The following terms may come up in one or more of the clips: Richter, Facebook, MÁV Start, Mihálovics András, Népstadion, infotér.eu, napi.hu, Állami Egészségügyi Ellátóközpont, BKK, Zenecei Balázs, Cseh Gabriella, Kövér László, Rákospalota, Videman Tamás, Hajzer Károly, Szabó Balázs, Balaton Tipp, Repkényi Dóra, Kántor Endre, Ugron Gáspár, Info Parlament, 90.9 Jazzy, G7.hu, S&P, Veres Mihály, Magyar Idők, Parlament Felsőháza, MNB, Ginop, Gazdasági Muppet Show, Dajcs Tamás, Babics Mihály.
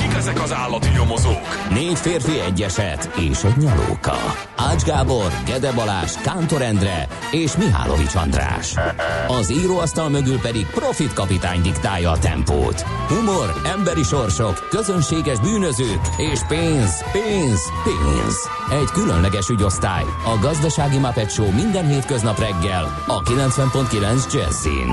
Kik ezek az állati nyomozók? 4 férfi, egy eset és egy nyalóka. Ács Gábor, Gede Balás, Kántor Endre és Mihálovics András. Az íróasztal mögül pedig Profit kapitány diktálja a tempót. Humor, emberi sorsok, közönséges bűnözők és pénz, pénz, pénz. Egy különleges ügyosztály, a Gazdasági Muppet Show minden hétköznap reggel a 90.9 Jazzin.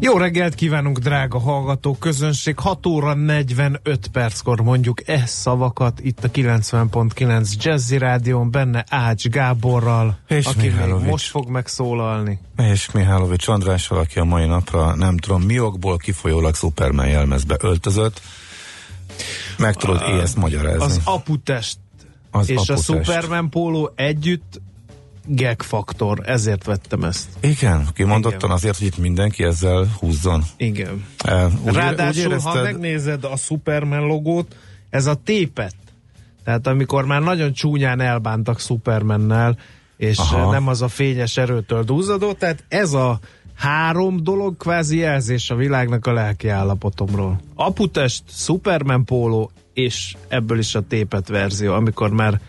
Jó reggelt kívánunk, drága hallgató közönség. 6 óra 45 perckor mondjuk szavakat itt a 90.9 Jazzy Rádión, benne Ács Gáborral, és aki még most fog megszólalni. És Mihálovics Andrással, aki a mai napra nem tudom mi okból kifolyólag Superman jelmezbe öltözött. Meg tudod ezt magyarázni. Az aputest és aputest. A Superman póló együtt gag faktor, ezért vettem ezt. Igen, kimondottan igen. Azért, hogy itt mindenki ezzel húzzon. Igen. Ráadásul, érezted... ha megnézed a Superman logót, ez a tépett. Tehát amikor már nagyon csúnyán elbántak Supermannel, és nem az a fényes erőtől dúzadó, tehát ez a 3 dolog kvázi jelzés a világnak a lelki állapotomról. Aputest, Superman póló, és ebből is a tépett verzió, amikor már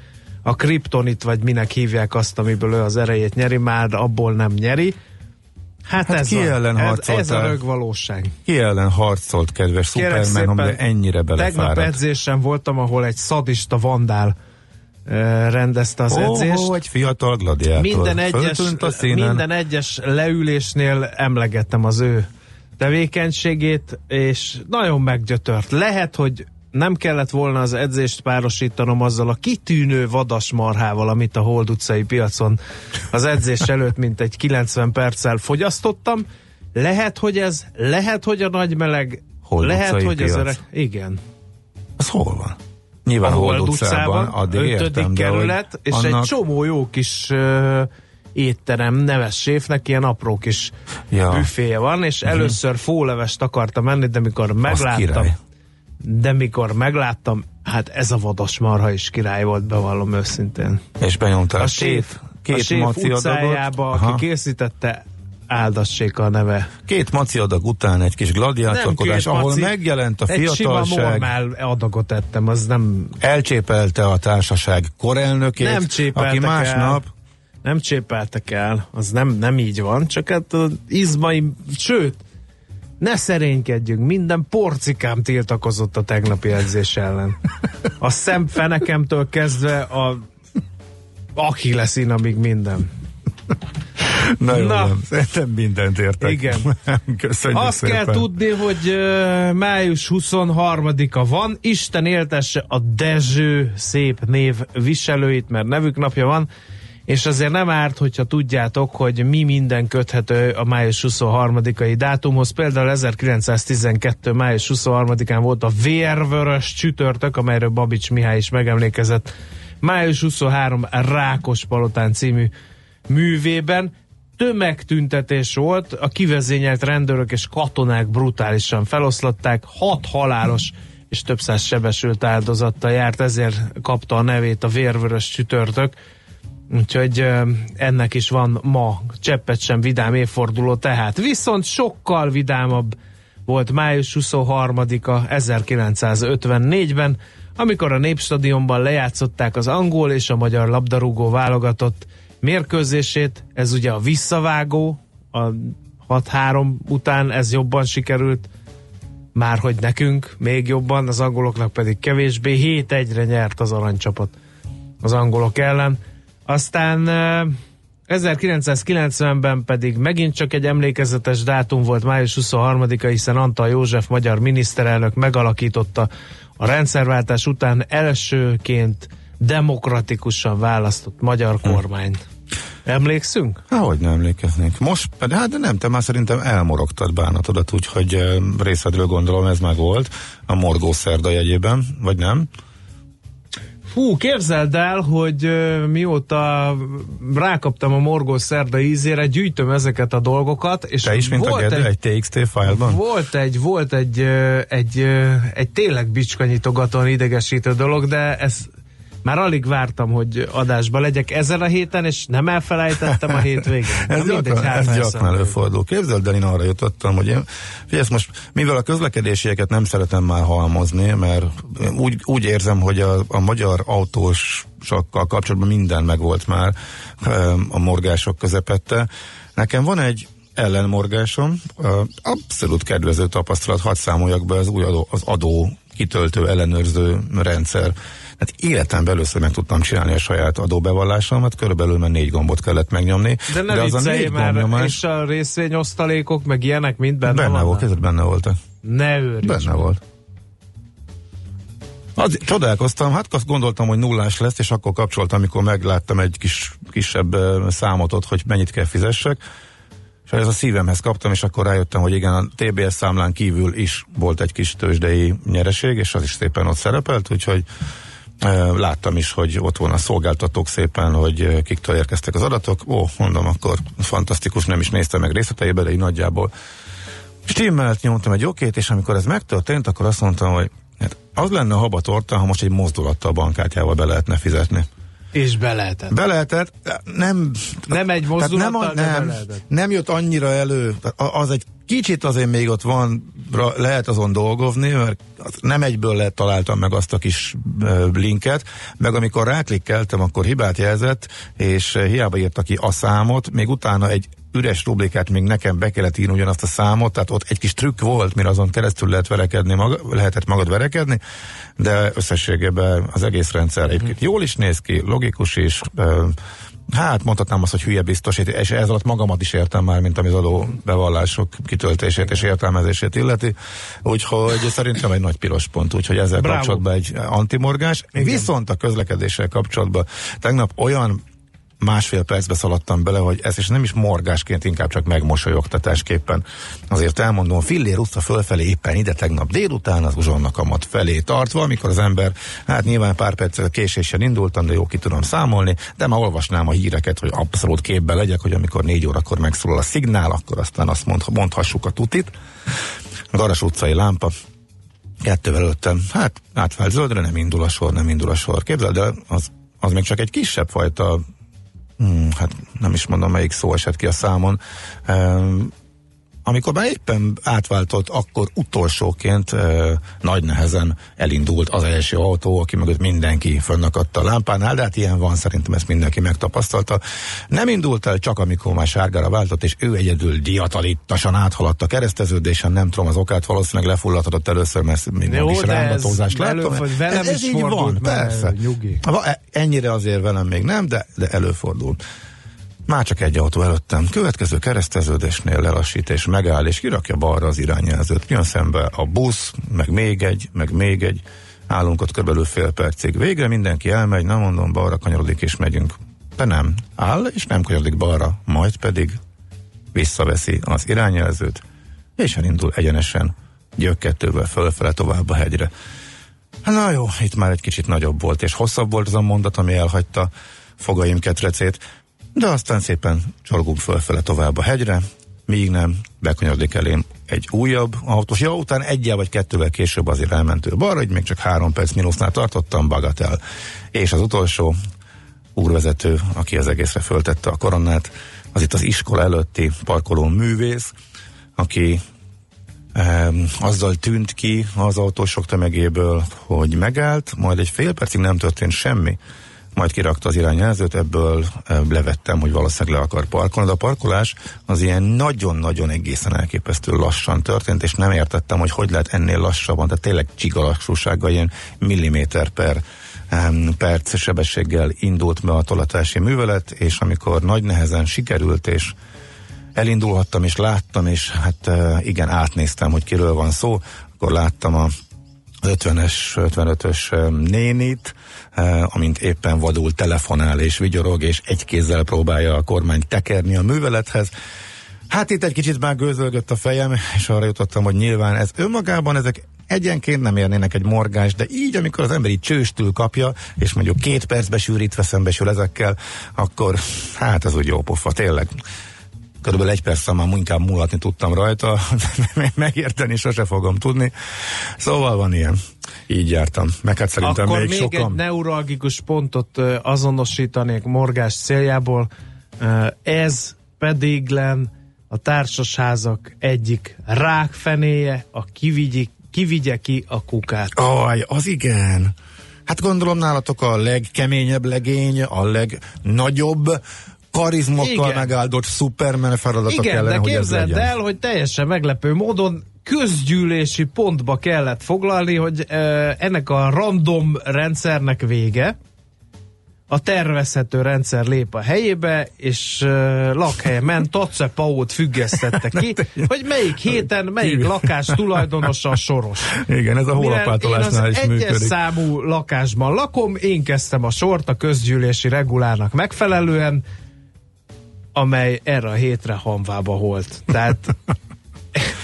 a kriptonit, vagy minek hívják azt, amiből ő az erejét nyeri, már abból nem nyeri. Hát ez, ki ellen ez a rög valóság. Ki ellen harcolt, kedves Superman, de ennyire belefáradt. Tegnap edzésen voltam, ahol egy szadista vandál rendezte az edzést. Egy fiatal gladiátor. Minden egyes leülésnél emlegettem az ő tevékenységét, és nagyon meggyötört. Lehet, hogy nem kellett volna az edzést párosítanom azzal a kitűnő vadasmarhával, amit a Hold utcai piacon az edzés előtt mintegy 90 perccel fogyasztottam. Lehet, hogy a nagy meleg, Hold utcai piac. Az öreg... Igen. Az hol van? Nyilván a Hold utcában, 5. kerület, és annak... egy csomó jó kis étterem, neves séfnek ilyen apró kis büféje van, és először fólevest akartam menni, de mikor megláttam, hát ez a vadasmarha is király volt, bevallom őszintén. És benyomtál a séf utcájába, aki készítette, áldassék a neve. 2 maci adag után egy kis gladiátorkodás, ahol megjelent a fiatalság. Egy sima molmál adagot ettem, az nem... Elcsépelte a társaság korelnökét, aki másnap... Nem csépeltek el, az nem így van, csak hát az izmaim, sőt, ne szerénykedjünk, minden porcikám tiltakozott a tegnapi edzés ellen. A szemfenekemtől kezdve a Achilleszín, amíg minden. Na, szerintem mindent értek. Igen. Köszönjük azt szépen. Kell tudni, hogy május 23-a van. Isten éltesse a Dezső szép név viselőit, mert nevük napja van. És azért nem árt, hogyha tudjátok, hogy mi minden köthető a május 23-ai dátumhoz. Például 1912. május 23-án volt a vérvörös csütörtök, amelyről Babics Mihály is megemlékezett. Május 23 Rákospalotán című művében tömegtüntetés volt, a kivezényelt rendőrök és katonák brutálisan feloszlatták, 6 halálos és több száz sebesült áldozattal járt, ezért kapta a nevét a vérvörös csütörtök. Úgyhogy ennek is van ma cseppet sem vidám évforduló, tehát viszont sokkal vidámabb volt május 23-a 1954-ben, amikor a Népstadionban lejátszották az angol és a magyar labdarúgó válogatott mérkőzését. Ez ugye a visszavágó, a 6-3 után ez jobban sikerült, márhogy nekünk még jobban, az angoloknak pedig kevésbé. 7-1-re nyert az aranycsapat az angolok ellen. Aztán 1990-ben pedig megint csak egy emlékezetes dátum volt, május 23-a, hiszen Antall József magyar miniszterelnök megalakította a rendszerváltás után elsőként demokratikusan választott magyar kormányt. Emlékszünk? Hogy nem emlékeznék. Most pedig, de nem, te már szerintem elmorogtad bánatodat, úgyhogy részedről gondolom ez meg volt a morgó szerda jegyében, vagy nem? Hú, képzeld el, hogy mióta rákaptam a morgó szerda ízére, gyűjtöm ezeket a dolgokat. És te is, mint a Gede, egy TXT fájlban? Volt egy tényleg bicskanyitogatóan idegesítő dolog, de ez már alig vártam, hogy adásba legyek ezen a héten, és nem elfelejtettem a hétvégén. Ez gyakran előfordul. Képzeld el, én arra jutottam, hogy én, figyelsz most, mivel a közlekedésieket nem szeretem már halmozni, mert úgy érzem, hogy a magyar autósakkal kapcsolatban minden megvolt már a morgások közepette. Nekem van egy ellenmorgásom, abszolút kedvező tapasztalat, hadd számoljak be az új adó kitöltő, ellenőrző rendszer. Hát életemben először meg tudtam csinálni a saját adóbevallásomat, körülbelül már 4 gombot kellett megnyomni. De ne viccelj már, gombnyomás, és a részvényosztalékok, meg ilyenek mind benne volt. Ezért benne voltak. Ne őrj. Benne volt. Csodálkoztam, hát azt gondoltam, hogy nullás lesz, és akkor kapcsoltam, amikor megláttam egy kisebb számot ott, hogy mennyit kell fizessek. És ez a szívemhez kaptam, és akkor rájöttem, hogy igen, a TBS számlán kívül is volt egy kis tőzsdei nyereség, és az is szépen ott szerepelt, úgyhogy láttam is, hogy ott van a szolgáltatók szépen, hogy kiktől érkeztek az adatok. Mondom, akkor fantasztikus, nem is néztem meg részleteiben, de így nagyjából stimmelt, nyomtam egy okét, és amikor ez megtörtént, akkor azt mondtam, hogy hát az lenne a haba torta, ha most egy mozdulattal bankkártyával be lehetne fizetni. És belehetett. Belehetett, nem egy mozdulattal, nem jött annyira elő. Az egy kicsit azért még ott van, lehet azon dolgozni, mert nem egyből találtam meg azt a kis linket, meg amikor ráklikkeltem, akkor hibát jelzett, és hiába írta ki a számot, még utána egy üres rublikát még nekem be kellett írni ugyanazt a számot, tehát ott egy kis trükk volt, mire azon keresztül lehetett magad verekedni, de összességében az egész rendszer egyébként jól is néz ki, logikus is, hát mondhatnám azt, hogy hülye biztosít, és ez alatt magamat is értem már, mint ami az adóbevallások kitöltését és értelmezését illeti, úgyhogy szerintem egy nagy piros pont, úgyhogy ezzel Bravo. Kapcsolatban egy antimorgás. Igen. Viszont a közlekedéssel kapcsolatban tegnap olyan másfél percbe szaladtam bele, hogy ez is nem is morgásként, inkább csak megmosolyogtatásképpen. Azért elmondom, Fillér utca fölfelé éppen ide tegnap délután, az Uzsonnakamat felé tartva, amikor az ember, hát nyilván pár perccel késésen indultam, de jó ki tudom számolni, de ma olvasnám a híreket, hogy abszolút képben legyek, hogy amikor 4 órakor megszólal a szignál, akkor aztán azt mondhassuk a tutit. Garas utcai lámpa, 2 előttem, hát átvált zöldre, nem indul a sor. Képzeld el, az még csak egy kisebb fajta, hát nem is mondom, melyik szó esett ki a számon. Amikor már éppen átváltott, akkor utolsóként nagy nehezen elindult az első autó, aki mögött mindenki fönnakadt a lámpánál, de hát ilyen van, szerintem ezt mindenki megtapasztalta. Nem indult el, csak amikor már sárgára váltott, és ő egyedül diatalittasan áthaladt a kereszteződésen, nem tudom az okát, valószínűleg lefulladhatott először, mert minden is rámbatózást láttam. Ez így van, persze. Ennyire azért velem még nem, de előfordul. Már csak egy autó előttem. Következő kereszteződésnél lelassít és megáll, és kirakja balra az irányjelzőt. Jön szembe a busz, meg még egy. Állunk ott körülbelül fél percig. Végre mindenki elmegy, nem mondom, balra kanyarodik és megyünk. De nem. Áll és nem kanyarodik balra. Majd pedig visszaveszi az irányjelzőt, és elindul egyenesen gyökkettővel fölfele tovább a hegyre. Na jó, itt már egy kicsit nagyobb volt, és hosszabb volt az a mondat, ami elhagyta fogaim ketrecét. De aztán szépen csorgunk fölfele tovább a hegyre, míg nem bekanyarodik elém egy újabb autós. Ja, után 1-2 később azért elmentő balra, hogy még csak 3 perc mínusznál tartottam, bagatel. És az utolsó úrvezető, aki az egészre föltette a koronát, az itt az iskola előtti parkoló művész, aki azzal tűnt ki az autósok tömegéből, hogy megállt, majd egy fél percig nem történt semmi. Majd kirakta az irányjelzőt, ebből levettem, hogy valószínűleg le akar parkolni. De a parkolás az ilyen nagyon-nagyon egészen elképesztő lassan történt, és nem értettem, hogy lehet ennél lassabban, tehát tényleg csigalassúsággal, ilyen milliméter per perc sebességgel indult be a tolatási művelet, és amikor nagy nehezen sikerült, és elindulhattam, és láttam, és hát igen, átnéztem, hogy kiről van szó, akkor láttam a 50-es, 55-ös nénit, amint éppen vadul telefonál és vigyorog, és egy kézzel próbálja a kormányt tekerni a művelethez. Hát itt egy kicsit már gőzölgött a fejem, és arra jutottam, hogy nyilván ez önmagában ezek egyenként nem érnének egy morgást, de így, amikor az ember így csőstül kapja, és mondjuk 2 percbe sűrítve szembesül ezekkel, akkor hát az úgy jó pofa, tényleg. Körülbelül 1 perccel már inkább múlatni tudtam rajta, megérteni sose fogom tudni. Szóval van ilyen. Így jártam. Meg hát szerintem akkor még sokan... Akkor még egy neuralgikus pontot azonosítanék morgás céljából. Ez pedig len a társasházak egyik rákfenéje, a kivigye ki a kukát. Aj, az igen! Hát gondolom nálatok a legkeményebb legény, a legnagyobb karizmokkal megáldott Superman feladatok kellene, hogy ez legyen. Igen, de képzeld el, hogy teljesen meglepő módon közgyűlési pontba kellett foglalni, hogy ennek a random rendszernek vége, a tervezhető rendszer lép a helyébe, és lakhelyemen tacepaót függesztettek ki, hogy melyik héten melyik lakás tulajdonosa a soros. Igen, ez a hólapátolásnál is működik. Én az 1-es számú lakásban lakom, én kezdtem a sort a közgyűlési regulának megfelelően, amely erre a hétre hanvába holt. Tehát...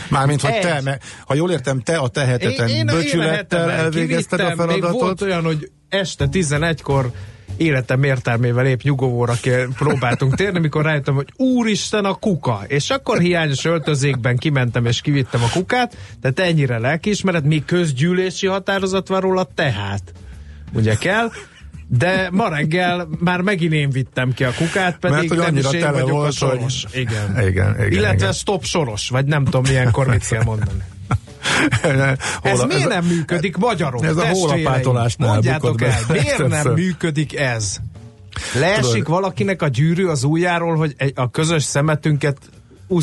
Mármint, hogy te, ha jól értem, te a tehetetlen böcsülettel elvégezted a feladatot. Még volt olyan, hogy este 11-kor életem értelmével épp nyugovóra próbáltunk térni, mikor rájöttem, hogy úristen, a kuka! És akkor hiányos öltözékben kimentem és kivittem a kukát, tehát ennyire lelkiismeret, még közgyűlési határozat van róla, tehát. Ugye kell? De ma reggel már megint én vittem ki a kukát, pedig mert, nem is én vagyok volt, a soros. Hogy... Igen. Illetve stop soros, vagy nem tudom ilyenkor mit kell mondani. Ez miért nem működik, magyarok? Ez a hólapátolásnál. Mondjátok el, miért nem működik ez? Leesik valakinek a gyűrű az ujjáról, hogy a közös szemetünket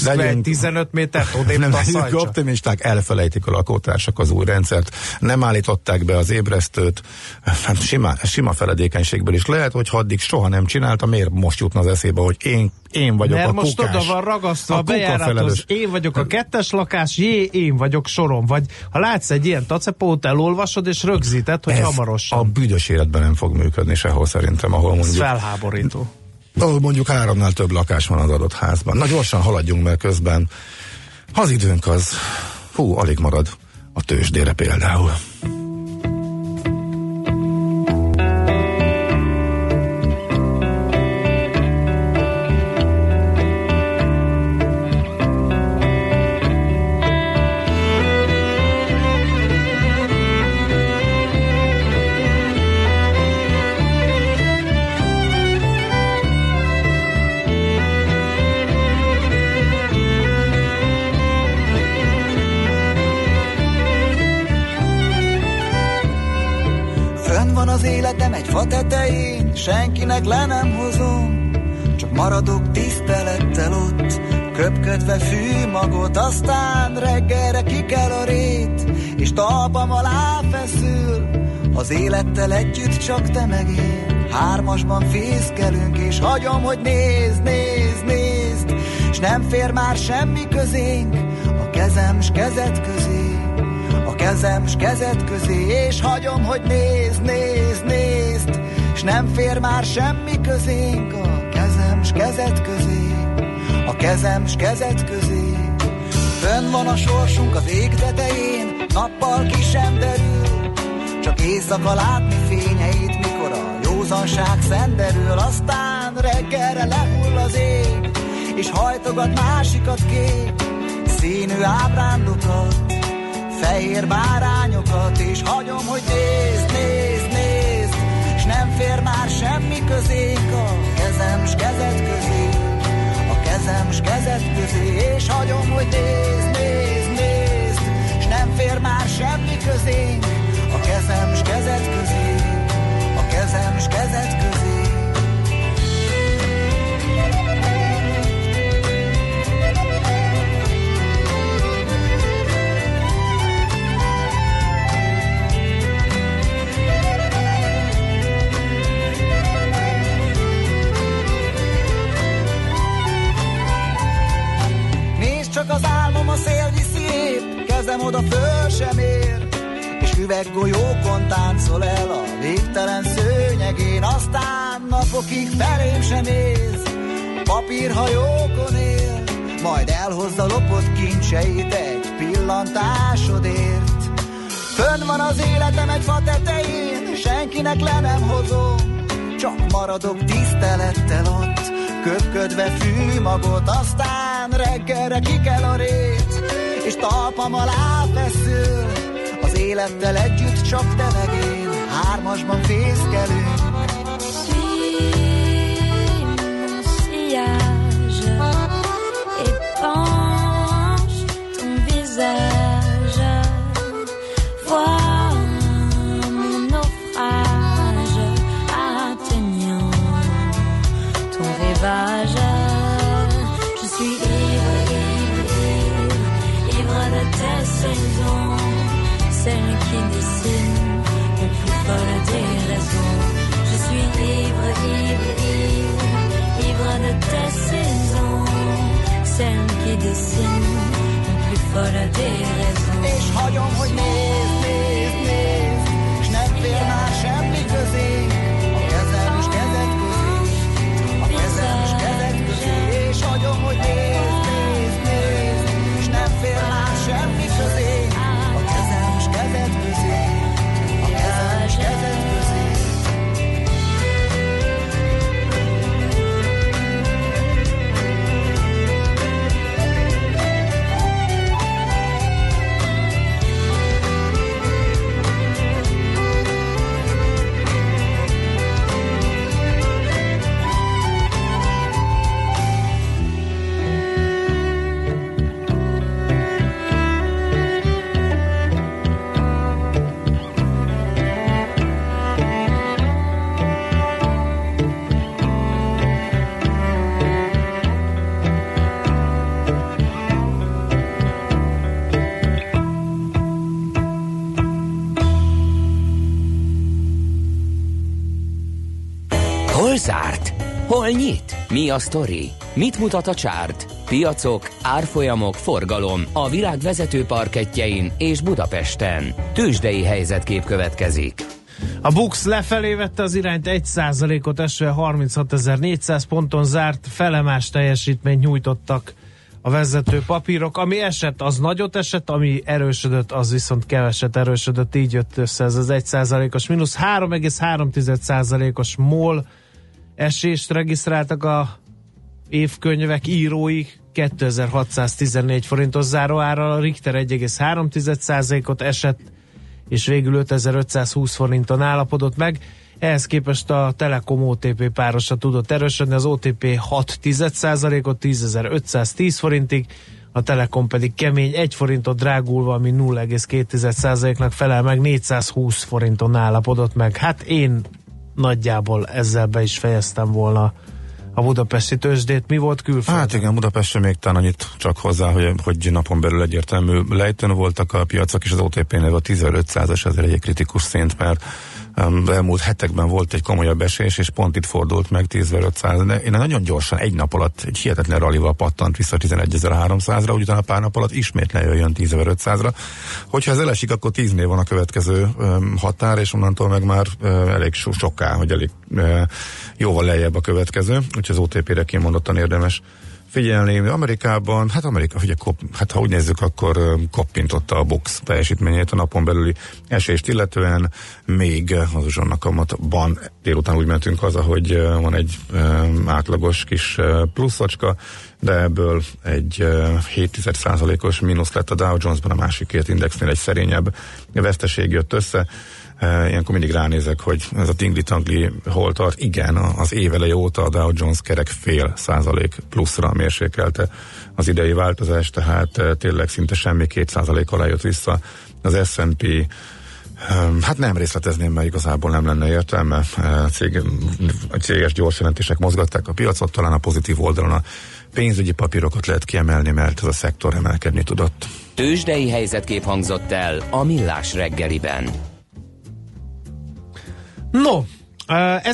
legyünk, 15 métert odébb taszajtsa. Optimisták, elfelejtik a lakótársak az új rendszert. Nem állították be az ébresztőt. Hát sima feledékenységből is lehet, hogy ha addig soha nem csinálta, miért most jutna az eszébe, hogy én vagyok mert a kukás. Mert most oda van ragasztva a bejárathoz. Én vagyok a 2-es lakás, én vagyok soron. Vagy ha látsz egy ilyen tacepót, elolvasod és rögzíted, hogy ez hamarosan. A büdös életben nem fog működni sehol szerintem, ahol mondjuk. Ez felháborító. Mondjuk 3-nál több lakás van az adott házban. Na gyorsan haladjunk, mert közben az időnk az, alig marad a tőzsdére például. Senkinek le nem hozom, csak maradok tisztelettel ott, köpködve fűmagot, aztán reggelre kikel a rét, és talpam alá feszül, az élettel együtt csak te meg én. 3-asban fészkelünk, és hagyom, hogy nézd, s nem fér már semmi közénk, a kezem s kezed közé, és hagyom, hogy nézd, s nem fér már semmi közénk, a kezem s kezed közé, Fönn van a sorsunk a végtetején, nappal ki sem derül, csak éjszaka látni fényeit, mikor a józanság szenderül, aztán reggelre lehull az ég, és hajtogat másikat kék színű ábrándokat, fehér bárányokat, és hagyom, hogy nézd, s nem fér már semmi közénk, a kezem s kezed közé, és hagyom, hogy nézd, s nem fér már semmi közénk, a kezem s kezed közé, nézem, oda föl sem ér, és üveggolyókon táncol el a végtelen szőnyegén. Aztán napokig felém sem néz, papírhajókon él, majd elhozza lopott kincseit egy pillantásodért. Fönn van az életem egy fa tetején, senkinek le nem hozom, csak maradok tisztelettel ott, köpködve fűmagot. Aztán reggelre kikel a rét, és talpam alá feszül, az élettel együtt csak te meg én, hármasban fészkelünk. Celle qui dessine le plus folle des raisons. Je suis libre, libre, libre, libre de ta saison. Celle qui dessine le plus folle des raisons. És hagyom, hogy nézd, nézd, nézd, s nem fér már semmi közé. A kezem is kezed közé, a kezem is kezed közé. És hagyom, hogy nézd, nézd, nézd, s nem fér már semmi közé. Hol zárt? Hol nyit? Mi a sztori? Mit mutat a csárt? Piacok, árfolyamok, forgalom a világ vezető parkettjein és Budapesten. Tőzsdei helyzetkép következik. A Bux lefelé vette az irányt, 1%-ot esve 36.400 ponton zárt, felemás teljesítményt nyújtottak a vezető papírok. Ami esett, az nagyot esett, ami erősödött, az viszont keveset erősödött, így jött össze ez az 1%-os mínusz. 3,3%-os Mol esést regisztráltak a évkönyvek írói, 2614 forintos záróárral, a Richter 1,3%-ot esett, és végül 5520 forinton állapodott meg. Ehhez képest a Telekom OTP párosa tudott erősödni, az OTP 6,1%-ot 10.510 forintig, a Telekom pedig kemény 1 forintot drágulva, ami 0,2%-nak felel meg, 420 forinton állapodott meg. Hát én nagyjából ezzel be is fejeztem volna a budapesti tőzsdét. Mi volt külföldön? Hát igen, Budapesten még talán annyit csak hozzá, hogy napon belül egyértelmű lejtőn voltak a piacok, és az OTP-nél a 1500-as azért egy kritikus szint, mert elmúlt hetekben volt egy komolyabb esés, és pont itt fordult meg 10.500, de én nagyon gyorsan egy nap alatt egy hihetetlen rallival pattant vissza 11.300-ra, úgy utána pár nap alatt ismét lejön 10.500-ra. Hogyha ez elesik, akkor 10-nél van a következő határ, és onnantól meg már elég soká, hogy elég jóval lejjebb a következő, úgyhogy az OTP-re kimondottan érdemes figyelni. Amerikában, hát Amerika, ugye, hát ha úgy nézzük, akkor koppintotta a Bux teljesítményét a napon belüli esést illetően, még az uzsonna kamatban délután úgy mentünk haza, hogy van egy átlagos kis pluszocska, de ebből egy 7%-os mínusz lett a Dow Jonesban, a másik két indexnél egy szerényebb veszteség jött össze. Ilyenkor mindig ránézek, hogy ez a tingli-tangli hol tart. Igen, az év eleje óta a Dow Jones kerek fél százalék pluszra mérsékelte az idei változást, tehát tényleg szinte semmi 2% alá jött vissza. Az S&P, hát nem részletezném, mert igazából nem lenne értelme. A céges gyors jelentések mozgatták a piacot, talán a pozitív oldalon a pénzügyi papírokat lehet kiemelni, mert ez a szektor emelkedni tudott. Tőzsdei helyzetkép hangzott el a Millás reggeliben. No,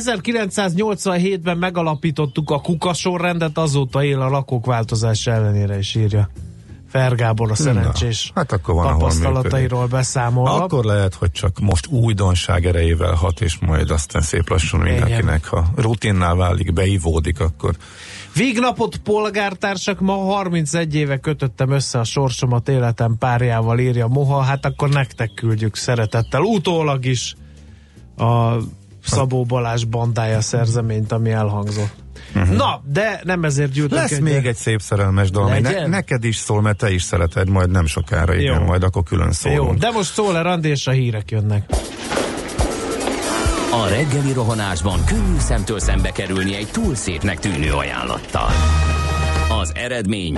1987-ben megalapítottuk a kukasorrendet, azóta él a lakók változása ellenére, is írja Fer Gábor a szerencsés tapasztalatairól beszámolva. Akkor lehet, hogy csak most újdonság erejével hat, és majd aztán szép lassan mindenkinek, ha rutinná válik, beivódik, akkor... Vígnapot, polgártársak, ma 31 éve kötöttem össze a sorsomat életem párjával, írja Moha, hát akkor nektek küldjük szeretettel. Utólag is a Szabó Balázs bandája szerzeményt, ami elhangzott. Uh-huh. Na, de nem ezért gyűjtünk. Lesz még egy szép szerelmes dal, ami neked is szól, mert te is szereted, majd nem sokára, igen, majd akkor külön szólunk. Jó, de most szól-e Randi, és a hírek jönnek. A reggeli rohanásban könnyű szemtől szembe kerülni egy túl szépnek tűnő ajánlattal. Az eredmény...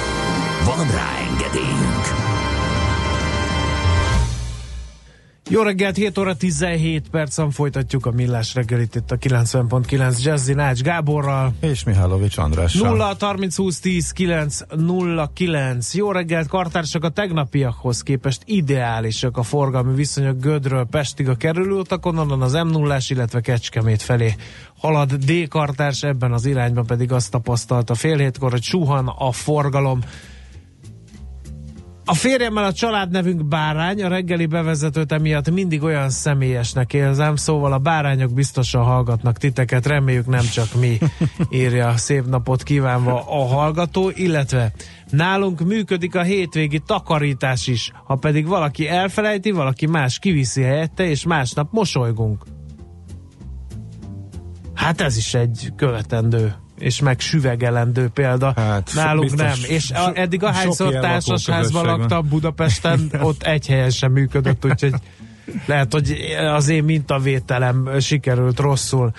Van rá engedélyünk. Jó reggelt, 7 óra 17 percen folytatjuk a Millás reggelit itt a 90.9 Jazzin Ács Gáborral. És Mihálovics Andrással. 0-30-20-10-9-09. Jó reggelt, kartársak, a tegnapiakhoz képest ideálisak a forgalmi viszonyok Gödről Pestig a kerülőutakon, onnan az M0-ás, illetve Kecskemét felé halad D-kartárs, ebben az irányban pedig azt tapasztalta fél hétkor, hogy suhan a forgalom. A férjemmel a családnevünk Bárány, a reggeli bevezetőt emiatt mindig olyan személyesnek érzem, szóval a bárányok biztosan hallgatnak titeket, reméljük nem csak mi, írja, szép napot kívánva a hallgató, illetve nálunk működik a hétvégi takarítás is, ha pedig valaki elfelejti, valaki más kiviszi helyette, és másnap mosolygunk. Hát ez is egy követendő és meg süvegelendő példa. Hát, náluk nem. És eddig ahányszor társasházban laktam Budapesten, ott egy helyen sem működött, úgyhogy lehet, hogy az én mintavételem sikerült rosszul.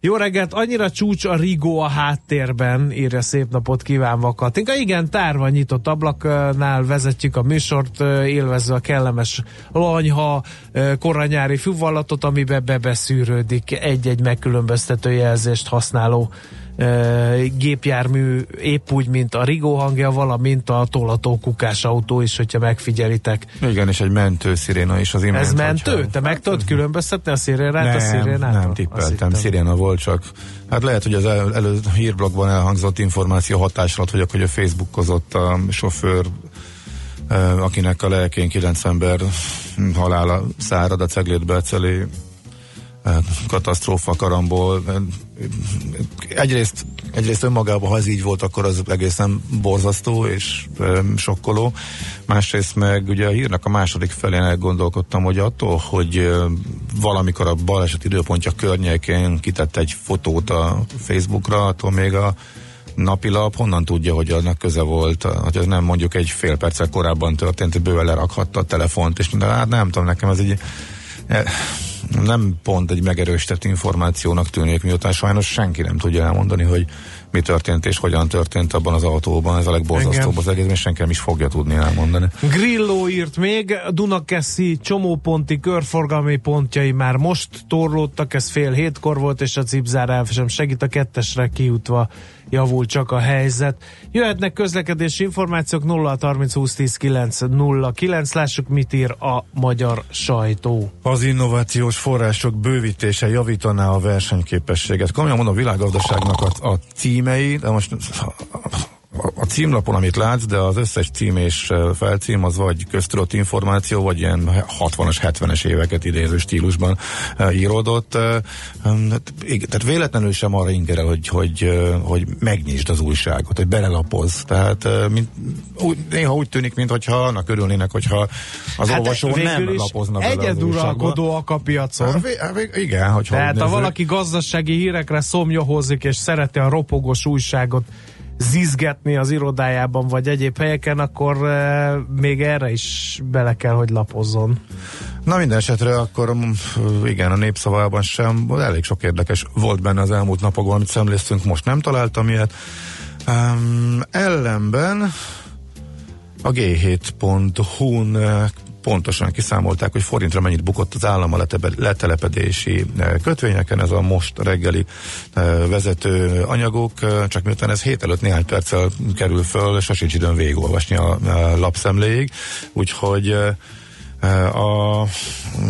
Jó reggelt, annyira csúcs a rigó a háttérben, írja szép napot kívánva Katinka. Igen, tárva nyitott ablaknál vezetjük a műsort, élvezve a kellemes lanyha koranyári fűvallatot, amiben bebeszűrődik egy-egy megkülönböztető jelzést használó gépjármű, épp úgy, mint a rigó hangja, valamint a tollató kukás autó is, hogyha megfigyelitek. Igen, és egy mentő sziréna is az imént. Ez mentő? Hogyha... te meg tudod különböztetni a szirénát a szirénától? Nem, tippeltem, sziréna volt csak. Hát lehet, hogy az előző hírblogban elhangzott információ hatás alatt vagyok, hogy a Facebookozott a sofőr, akinek a lelkén 9 ember halála szárad a Cegléd-Berceli katasztrófa karamból. Egyrészt önmagában, ha ez így volt, akkor az egészen borzasztó és sokkoló. Másrészt meg ugye a hírnak a második felén elgondolkodtam, hogy attól, hogy valamikor a baleset időpontja környékén kitett egy fotót a Facebookra, attól még a napilap honnan tudja, hogy annak köze volt, hogy az nem mondjuk egy fél perccel korábban történt, hogy bőven lerakhatta a telefont, és de hát nem tudom, nekem ez így nem pont egy megerősített információnak tűnik, miután sajnos senki nem tudja elmondani, hogy mi történt és hogyan történt abban az autóban, ez a legborzasztóbb az egész, és senki nem is fogja tudni elmondani. Grillo írt még, Dunakeszi csomóponti körforgalmi pontjai már most torlódtak, ez fél hétkor volt, és a cipzár elv sem segít, a kettesre kijutva javul csak a helyzet. Jöhetnek közlekedési információk 0-30-20-10-9-09. Lássuk, mit ír a magyar sajtó. Az innovációs források bővítése javítaná a versenyképességet. Komolyan mondom, a világgazdaságnak a címei, de most a címlapon, amit látsz, de az összes cím és felcím az vagy köztudott információ, vagy ilyen 60-as, 70-es éveket idéző stílusban íródott. Tehát véletlenül sem arra ingerel, hogy megnyisd az újságot, hogy belelapozz. Tehát néha úgy tűnik, mintha annak örülnének, hogyha az olvasó nem lapozna bele az újságba. Egyedül uralkodóak a piacon. Igen, hogyha tehát ha valaki gazdasági hírekre szomjahozik, és szereti a ropogós újságot zizgetni az irodájában vagy egyéb helyeken, akkor még erre is bele kell, hogy lapozzon. Na minden esetre akkor igen, a Népszavában sem elég sok érdekes volt benne az elmúlt napokban, amit szemléztünk, most nem találtam ilyet. Ellenben A G7.hu-n pontosan kiszámolták, hogy forintra mennyit bukott az állam a letelepedési kötvényeken, ez a most reggeli vezető anyagok, csak miután ez hét előtt néhány perccel kerül föl, sosincs időn végigolvasni a lapszemléig, úgyhogy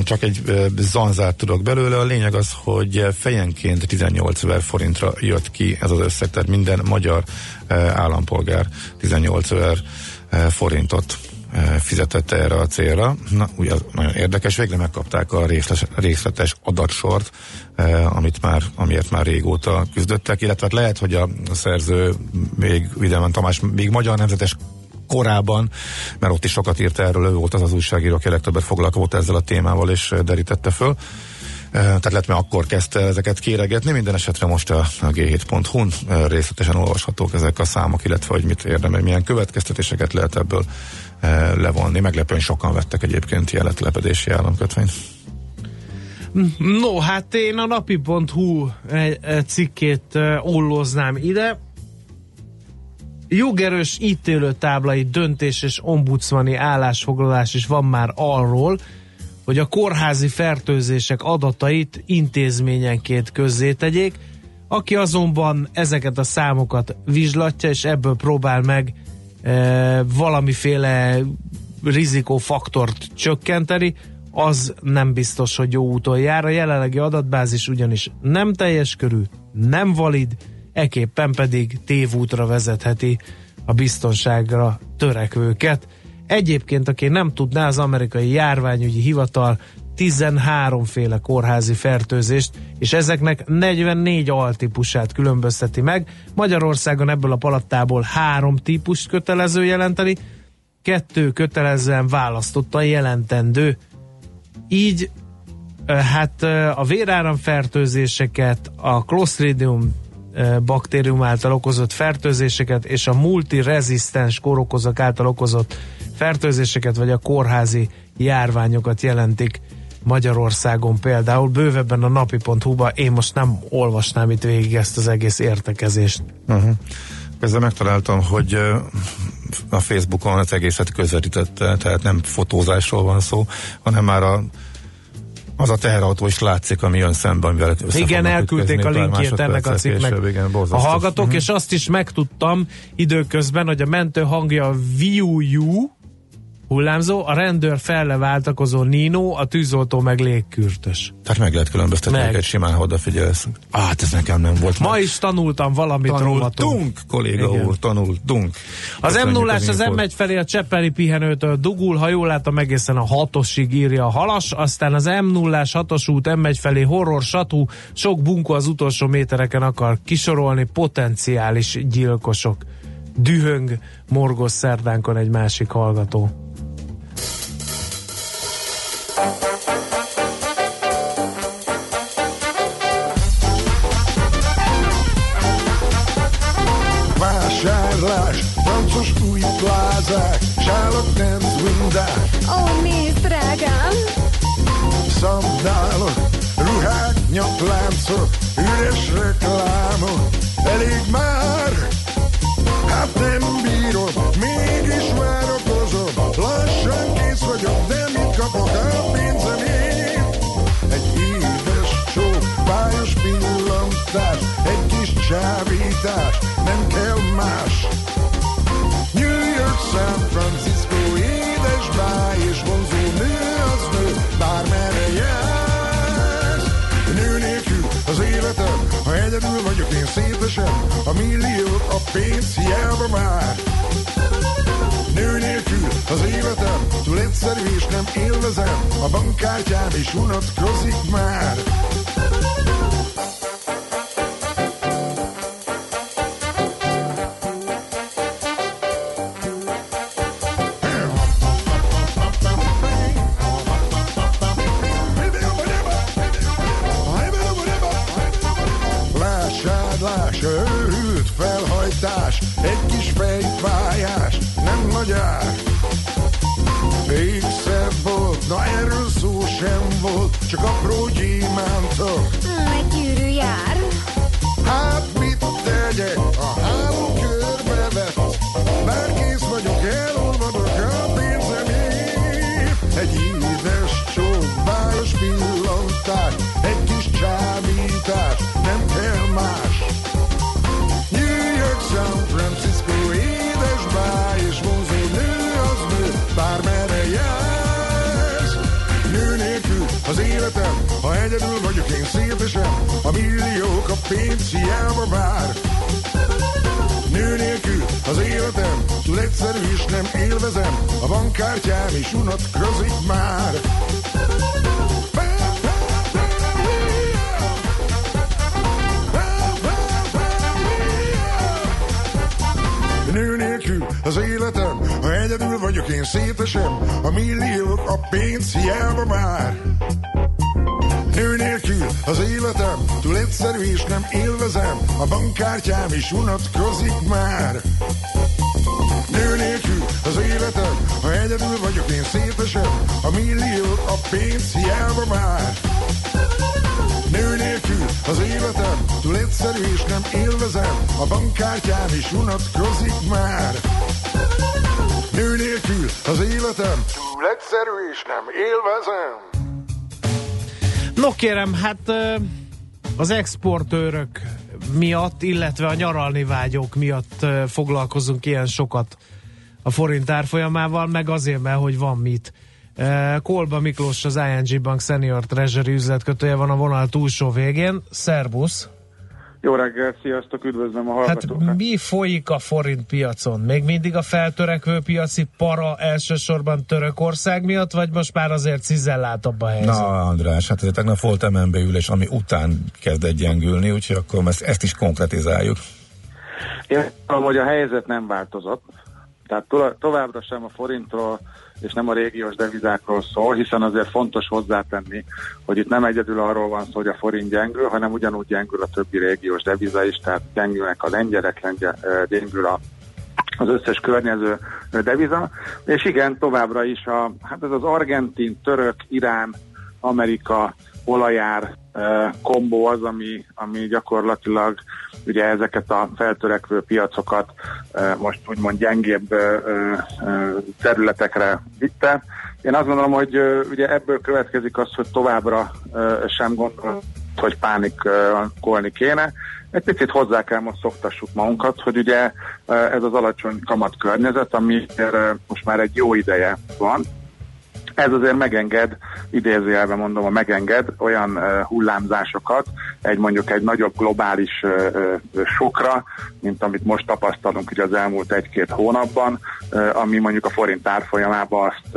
csak egy zanzát tudok belőle, a lényeg az, hogy fejenként 18 ezer forintra jött ki ez az összeg, tehát minden magyar állampolgár 18 ezer forintot fizetett erre a célra. Na, ugye nagyon érdekes, végre megkapták a részletes adatsort, amiért már régóta küzdöttek, illetve lehet, hogy a szerző még Videman Tamás, még Magyar Nemzetes korábban, mert ott is sokat írt erről, ő volt az az újságíró, aki legtöbbet foglalkozott ezzel a témával, és derítette föl. Tehát lehet, mert akkor kezdte ezeket kéregetni, minden esetre most a G7.hu-n részletesen olvashatók ezek a számok, illetve hogy mit érdemel, milyen következtetéseket lehet ebből levonni. Meglepően sokan vettek egyébként ilyen letelepedési államkötvényt. No, hát én a napi.hu cikkét olloznám ide. Jogerős ítélőtáblai döntés és ombudsmani állásfoglalás is van már arról, hogy a kórházi fertőzések adatait intézményenként közzétegyék, aki azonban ezeket a számokat vizslatja, és ebből próbál meg valamiféle rizikófaktort csökkenteni, az nem biztos, hogy jó úton jár. A jelenlegi adatbázis ugyanis nem teljes körű, nem valid, eképpen pedig tévútra vezetheti a biztonságra törekvőket. Egyébként, aki nem tudná, az amerikai járványügyi hivatal 13 féle kórházi fertőzést, és ezeknek 44 altípusát különbözteti meg. Magyarországon ebből a palettából 3 típust kötelező jelenteni, 2 kötelezően választottan jelentendő. Így hát a véráramfertőzéseket, a Clostridium baktérium által okozott fertőzéseket és a multirezisztens kórokozók által okozott fertőzéseket, vagy a kórházi járványokat jelentik Magyarországon például. Bővebben a napi.hu-ba én most nem olvasnám itt végig ezt az egész értekezést. Ezzel megtaláltam, hogy a Facebookon az egészet közvetítette, tehát nem fotózásról van szó, hanem már az a teherautó is látszik, ami jön szemben, amivel összefoglak. Igen, elküldték a linkjét ennek a cikknek a hallgatók, és azt is megtudtam időközben, hogy a mentő hangja viújú hullámzó, a rendőr felle váltakozó Nino, a tűzoltó meg légkürtös. Tehát meg lehet különböztetni meg. Egy simán, ha odafigyelsz. Hát ez nekem nem volt. Ma is tanultam valamit rólatunk. Tanultunk, kolléga úr, tanultunk. Az M0-ás az M1 felé a Cseppeli pihenőtől dugul, ha jól látom egészen a 6-osig írja a Halas, aztán az M0-ás 6-os út M1 felé horror satú, sok bunkó az utolsó métereken akar kisorolni, potenciális gyilkosok. Dühöng morgos szerdánkon egy másik hallgató. Vásárlás, francos új plázák, sálat nem zwindák. Ó, nézd, drágám! Szandálok, ruhák, nyakláncok, üres reklámok, elég már! Hát nem bírom, mégis várakozom, lassan kész vagyok, de mit kapok a pénzemért? Egy édes csók, bájos pillantás, egy kis csábítás, nem kell más. New York, San Francisco, édes báj és vonzó nő az nő, bármerre jársz. Nő nélkül az életem, ha egyedül vagyok én szétesem, a milliót a pénz hiába már. Nő nélkül az életem túl egyszerű és nem élvezem, a bankkártyám is unatkozik már. Őrült felhajtás, egy kis fejfájás, nem nagy ár. Végszebb volt, na erről szó sem volt, csak apró gyémántok. Meggyűrű jár. Hát mit tegyek, a háló körbe vett, bár kész vagyok, elolvadok. egy édes csodás pillantás, egy kis csábítás, nem kell más. New York, San Francisco, édes báj és mozé, nő az nő, bármerre jársz. Nő nélkül az életem, ha egyedül vagyok én szépesem, a milliók a pénz hiába vár. Nő nélkül az életem túl egyszerű és nem élvezem, a bankkártyám is unatkozik már. Nő nélkül az életem, ha egyedül vagyok én szétesem, a milliók a pénz hiába már. Nő nélkül az életem túl egyszerű és nem élvezem, a bankkártyám is unatkozik már. Nő nélkül az életem, ha egyedül vagyok én szétesem, a milliók a pénz hiába már. Nő nélkül az életem túl egyszerű és nem élvezem, a bankkártyám is unatkozik már. Nő nélkül az életem túl egyszerű és nem élvezem. No kérem, hát az exportőrök miatt, illetve a nyaralni vágyók miatt foglalkozunk ilyen sokat a forint árfolyamával, meg azért, mert hogy van mit. Kolba Miklós, az ING Bank Senior Treasury üzletkötője van a vonal túlsó végén. Szerbusz! Jó reggelt, sziasztok, üdvözlöm a hallgatókat! Hát mi folyik a forint piacon? Még mindig a feltörekvő piaci para elsősorban Törökország miatt, vagy most már azért cizellátabb a helyzet? Na András, hát azért tegnap volt MNB ülés, ami után kezdett gyengülni, úgyhogy akkor ezt is konkretizáljuk. Én tudom, hogy a helyzet nem változott, tehát továbbra sem a forintról és nem a régiós devizákról szól, hiszen azért fontos hozzátenni, hogy itt nem egyedül arról van szó, hogy a forint gyengül, hanem ugyanúgy gyengül a többi régiós deviza is, tehát gyengülnek a lengyelek, gyengül az összes környező deviza, és igen, továbbra is hát ez az argentin, török, irán, Amerika, olajár kombó az, ami gyakorlatilag ugye ezeket a feltörekvő piacokat most úgymond gyengébb területekre vitte. Én azt gondolom, hogy ugye ebből következik az, hogy továbbra sem gondolom, hogy pánikolni kéne. Egy picit hozzá kell most szoktassuk magunkat, hogy ugye ez az alacsony kamat környezet, ami most már egy jó ideje van. Ez azért megenged, idézőjelben mondom, a megenged olyan hullámzásokat, mondjuk egy nagyobb globális sokra, mint amit most tapasztalunk ugye az elmúlt egy-két hónapban, ami mondjuk a forint árfolyamában azt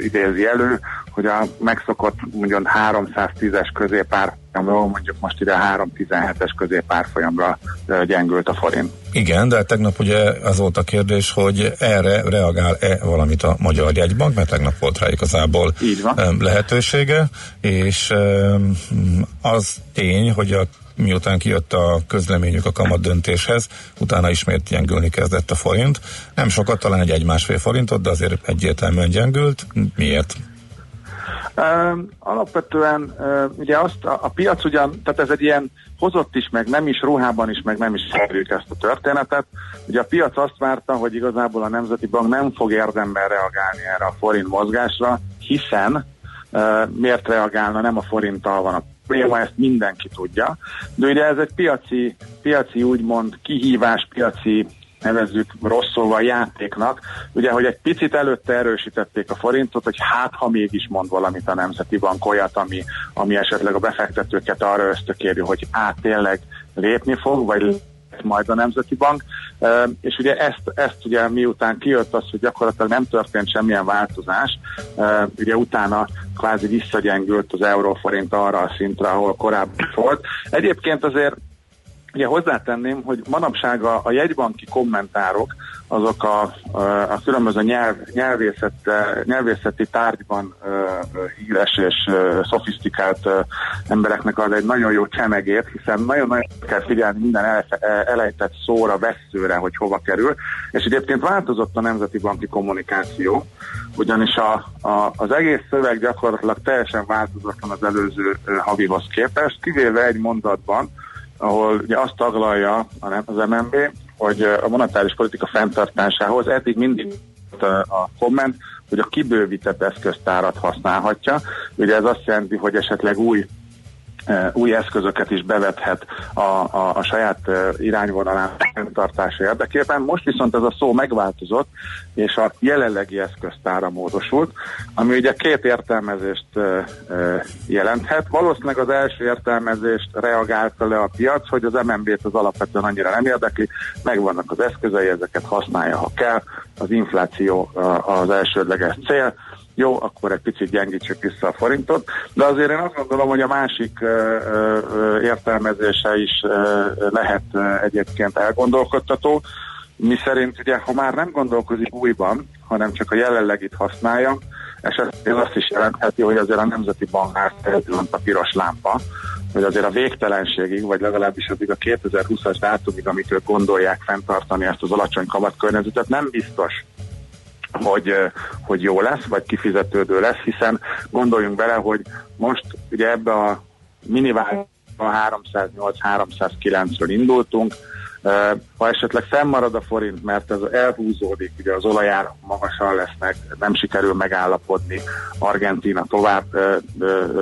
idézi elő, hogy a megszokott mondjuk 310-es középárfolyamról mondjuk most ide a 317-es középárfolyamra gyengült a forint. Igen, de tegnap ugye az volt a kérdés, hogy erre reagál-e valamit a Magyar Jegybank, mert tegnap volt rá igazából lehetősége, és az tény, hogy miután kijött a közleményük a kamat döntéshez, utána ismét gyengülni kezdett a forint. Nem sokat, talán egy-másfél forintot, de azért egyértelműen gyengült. Miért? Alapvetően ugye azt a piac ugyan, tehát ez egy ilyen hozott is, meg nem is, ruhában is, meg nem is szerjük ezt a történetet. Ugye a piac azt várta, hogy igazából a Nemzeti Bank nem fog érdemben reagálni erre a forint mozgásra, hiszen miért reagálna, nem a forinttal van a probléma, ezt mindenki tudja. De ugye ez egy piaci úgymond kihívás, piaci, nevezzük rosszulva játéknak, ugye, hogy egy picit előtte erősítették a forintot, hogy hát, ha mégis mond valamit a Nemzeti Bank olyat, ami esetleg a befektetőket arra ösztökéri, hogy tényleg lépni fog, vagy majd a Nemzeti Bank, és ugye ezt ugye miután kijött az, hogy gyakorlatilag nem történt semmilyen változás, ugye utána kvázi visszagyengült az euróforint arra a szintre, ahol korábban volt. Egyébként azért ugye hozzátenném, hogy manapság a jegybanki kommentárok, azok a különböző nyelvészeti tárgyban híres és szofisztikált embereknek az egy nagyon jó csemegét, hiszen nagyon-nagyon kell figyelni minden elejtett szóra, vesszőre, hogy hova kerül. És egyébként változott a nemzeti banki kommunikáció, ugyanis az egész szöveg gyakorlatilag teljesen változatlan az előző havihoz képest, kivéve egy mondatban, ahol ugye azt taglalja az MNB, hogy a monetáris politika fenntartásához eddig mindig a komment, hogy a kibővített eszköztárat használhatja. Ugye ez azt jelenti, hogy esetleg új eszközöket is bevethet a saját irányvonalának fenntartása érdekében. Most viszont ez a szó megváltozott, és a jelenlegi eszköztára módosult, ami ugye két értelmezést jelenthet. Valószínűleg az első értelmezést reagálta le a piac, hogy az MNB-t az alapvetően annyira nem érdekli, megvannak az eszközei, ezeket használja, ha kell, az infláció az elsődleges cél, jó, akkor egy picit gyengítsük vissza a forintot, de azért én azt gondolom, hogy a másik értelmezése is lehet egyébként elgondolkodtató, miszerint ugye, ha már nem gondolkozik újban, hanem csak a jelenlegit használja, és ez azt is jelentheti, hogy azért a Nemzeti Banknál felvillant a piros lámpa, hogy azért a végtelenségig, vagy legalábbis addig a 2020-as dátumig, amit ők gondolják fenntartani ezt az alacsony kamatkörnyezetet, nem biztos, hogy jó lesz, vagy kifizetődő lesz, hiszen gondoljunk bele, hogy most ugye ebbe a minimálban 308-309-ről indultunk, ha esetleg fennmarad a forint, mert ez elhúzódik, ugye az olajárak magasan lesznek, nem sikerül megállapodni, Argentína tovább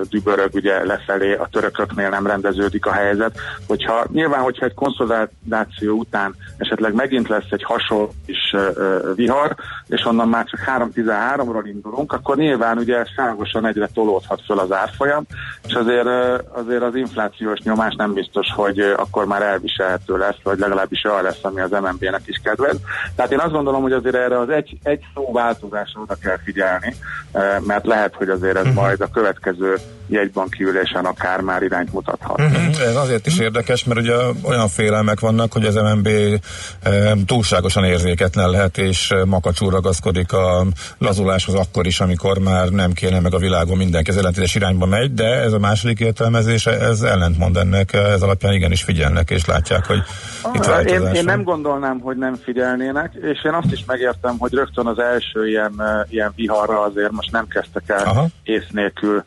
dübörög ugye lefelé, a törököknél nem rendeződik a helyzet, hogyha egy konszolidáció után esetleg megint lesz egy hasonló is vihar, és onnan már csak 3.13-ról indulunk, akkor nyilván ugye ságosan egyre tolódhat föl az árfolyam, és azért az inflációs nyomás nem biztos, hogy akkor már elviselhető lesz, vagy legalábbis olyan lesz, ami az MNB-nek is kedvez. Tehát én azt gondolom, hogy azért erre az egy szó változásra oda kell figyelni, mert lehet, hogy azért ez majd a következő jegybanki ülésen akár már irányt mutathat. Ez azért is érdekes, mert ugye olyan félelmek vannak, hogy az MNB túlságosan érzéketlen lehet, és makacsul ragaszkodik a lazuláshoz akkor is, amikor már nem kéne, meg a világon mindenki az ellentétes irányba megy, de ez a második értelmezés, ez ellentmond ennek, ez alapján igenis figyelnek, és látják, hogy én nem gondolnám, hogy nem figyelnének, és én azt is megértem, hogy rögtön az első ilyen viharra azért most nem kezdtek el ész nélkül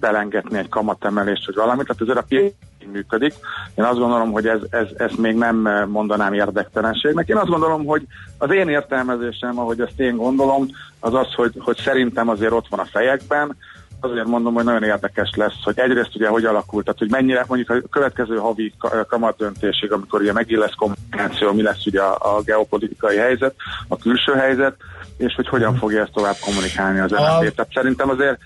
belengetni egy kamatemelést, vagy valamit, tehát azért a piac működik. Én azt gondolom, hogy ezt még nem mondanám érdektelenségnek. Én azt gondolom, hogy az én értelmezésem, ahogy ezt én gondolom, az az, hogy szerintem azért ott van a fejekben. Azért mondom, hogy nagyon érdekes lesz, hogy egyrészt ugye hogy alakult, tehát hogy mennyire mondjuk a következő havi kamatdöntésig, amikor ugye megint lesz kommunikáció, mi lesz ugye a geopolitikai helyzet, a külső helyzet, és hogy hogyan fogja ezt tovább kommunikálni az MNB. Tehát szerintem azért,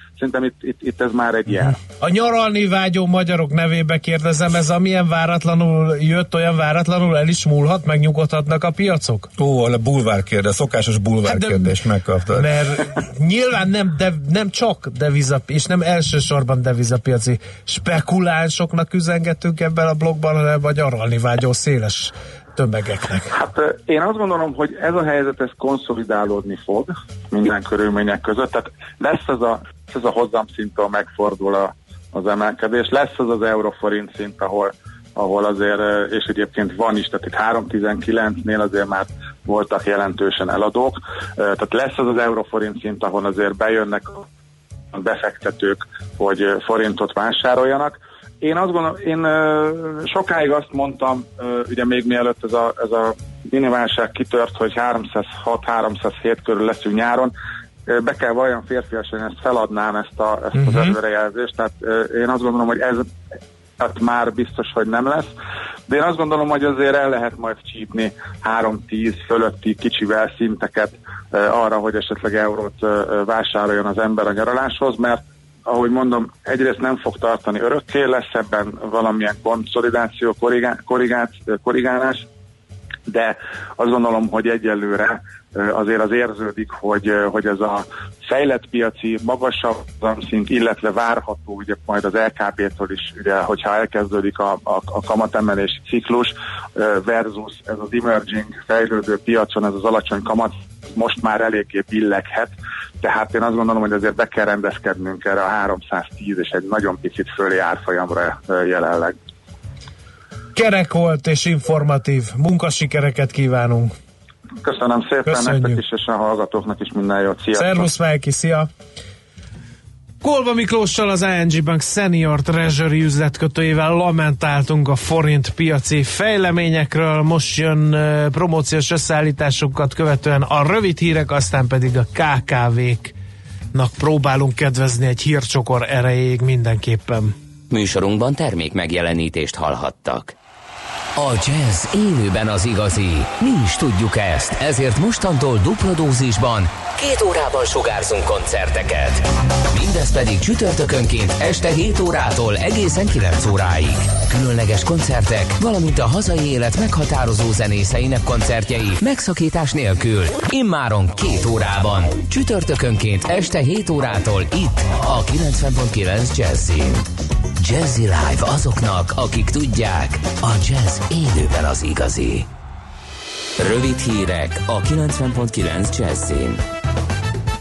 itt ez már egy jel. A nyaralni vágyó magyarok nevébe kérdezem, ez amilyen váratlanul jött, olyan váratlanul el is múlhat, megnyugodhatnak a piacok? Ó, a bulvár kérdés, szokásos bulvár kérdés megkaptad. Mert nyilván nem csak és nem elsősorban devizapiaci spekulánsoknak üzengetünk ebben a blogban, hanem a nyaralni vágyó széles tömegeknek. Hát én azt gondolom, hogy ez a helyzet ez konszolidálódni fog minden körülmények között, tehát lesz ez a hozamszinttől megfordul az emelkedés, lesz az euroforint szint, ahol azért, és egyébként van is, tehát itt 3.19-nél azért már voltak jelentősen eladók, tehát lesz az euroforint szint, ahol azért bejönnek a befektetők, hogy forintot vásároljanak. Én azt gondolom, én sokáig azt mondtam, ugye még mielőtt ez a miniválság kitört, hogy 306-307 körül leszünk nyáron, be kell valójában férfiasan ezt feladnám, ezt az előrejelzést, tehát én azt gondolom, hogy ez már biztos, hogy nem lesz, de én azt gondolom, hogy azért el lehet majd csípni 3-10 fölötti kicsivel szinteket arra, hogy esetleg eurót vásároljon az ember a nyaraláshoz, mert ahogy mondom, egyrészt nem fog tartani örökké, lesz ebben valamilyen konszolidáció, korrigálás, de azt gondolom, hogy egyelőre azért az érződik, hogy ez a fejlett piaci, magasabb szint, illetve várható ugye majd az LKB-től is, ugye, hogyha elkezdődik a kamatemelési ciklus versus ez az emerging fejlődő piacon, ez az alacsony kamat most már eléggé billeghet, tehát én azt gondolom, hogy azért be kell rendezkednünk erre a 310 és egy nagyon picit fölé árfolyamra jelenleg. Kerek volt és informatív munkasikereket kívánunk. Köszönöm szépen. Köszönjük nektek is, és a hallgatóknak is minden jót. Szervusz, Melki, szia! Kolba Miklóssal, az ING Bank Senior Treasury üzletkötőjével lamentáltunk a forint piaci fejleményekről. Most jön promóciós összeállításokat követően a rövid hírek, aztán pedig a KKV-knak próbálunk kedvezni egy hírcsokor erejéig mindenképpen. Műsorunkban termék megjelenítést hallhattak. A jazz élőben az igazi. Mi is tudjuk ezt, ezért mostantól dupla dózisban, 2 órában sugárzunk koncerteket. Mindez pedig csütörtökönként este 7 órától egészen 9 óráig. Különleges koncertek, valamint a hazai élet meghatározó zenészeinek koncertjei megszakítás nélkül. Immáron 2 órában. Csütörtökönként este 7 órától itt a 90.9 Jazzyn. Jazzy Live azoknak, akik tudják, a jazz élőben az igazi. Rövid hírek a 90.9 Jazzyn.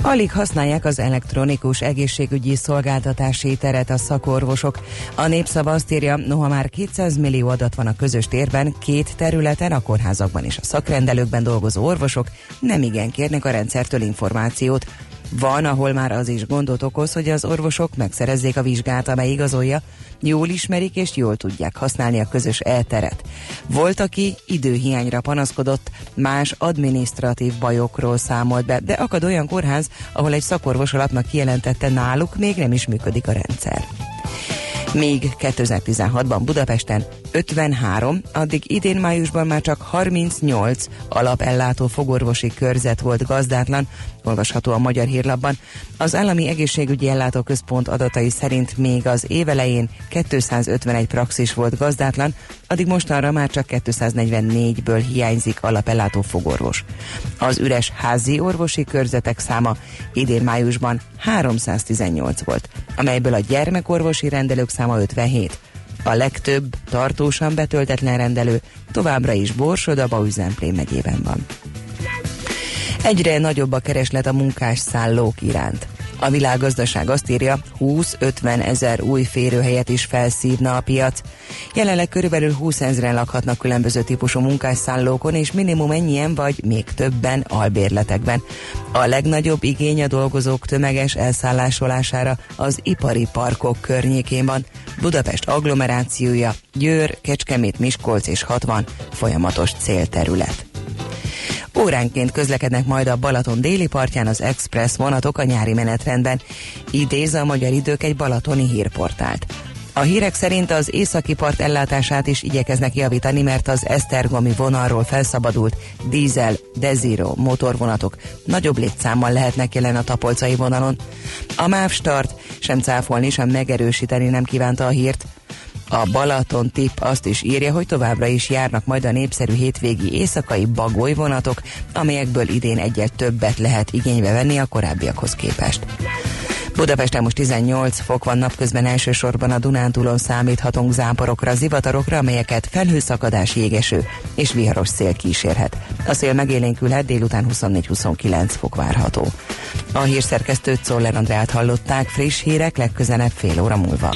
Alig használják az elektronikus egészségügyi szolgáltatási teret a szakorvosok. A Népszava azt írja, noha már 200 millió adat van a közös térben, 2 területen, a kórházakban és a szakrendelőkben dolgozó orvosok nem igen kérnek a rendszertől információt. Van, ahol már az is gondot okoz, hogy az orvosok megszerezzék a vizsgát, amely igazolja, jól ismerik és jól tudják használni a közös e-teret. Volt, aki időhiányra panaszkodott, más adminisztratív bajokról számolt be, de akad olyan kórház, ahol egy szakorvos alapnak kijelentette, náluk még nem is működik a rendszer. Még 2016-ban Budapesten 53, addig idén májusban már csak 38 alapellátó fogorvosi körzet volt gazdátlan, olvasható a Magyar Hírlapban. Az Állami Egészségügyi Ellátóközpont adatai szerint még az év elején 251 praxis volt gazdátlan, addig mostanra már csak 244-ből hiányzik alapellátó fogorvos. Az üres házi orvosi körzetek száma idén májusban 318 volt, amelyből a gyermekorvosi rendelők száma 57. A legtöbb tartósan betöltetlen rendelő továbbra is Borsod-Abaúj-Zemplén megyében van. Egyre nagyobb a kereslet a munkásszállók iránt. A világgazdaság azt írja, 20-50 ezer új férőhelyet is felszívna a piac. Jelenleg körülbelül 20 ezeren lakhatnak különböző típusú munkásszállókon, és minimum ennyien vagy még többen albérletekben. A legnagyobb igény a dolgozók tömeges elszállásolására az ipari parkok környékén van. Budapest agglomerációja, Győr, Kecskemét, Miskolc és 60 folyamatos célterület. Óránként közlekednek majd a Balaton déli partján az expressz vonatok a nyári menetrendben, idéz a Magyar Idők egy balatoni hírportált. A hírek szerint az északi part ellátását is igyekeznek javítani, mert az esztergomi vonalról felszabadult dízel, deziro motorvonatok nagyobb létszámmal lehetnek jelen a tapolcai vonalon. A MÁV Start sem cáfolni, sem megerősíteni nem kívánta a hírt. A Balaton Tipp azt is írja, hogy továbbra is járnak majd a népszerű hétvégi éjszakai bagolyvonatok, amelyekből idén egyel többet lehet igénybe venni a korábbiakhoz képest. Budapesten most 18 fok van, napközben elsősorban a Dunántúlon számíthatunk záporokra, zivatarokra, amelyeket felhőszakadás, jégeső és viharos szél kísérhet. A szél megélénkülhet, délután 24-29 fok várható. A hírszerkesztőt, Czoller Andrát hallották, friss hírek legközelebb fél óra múlva.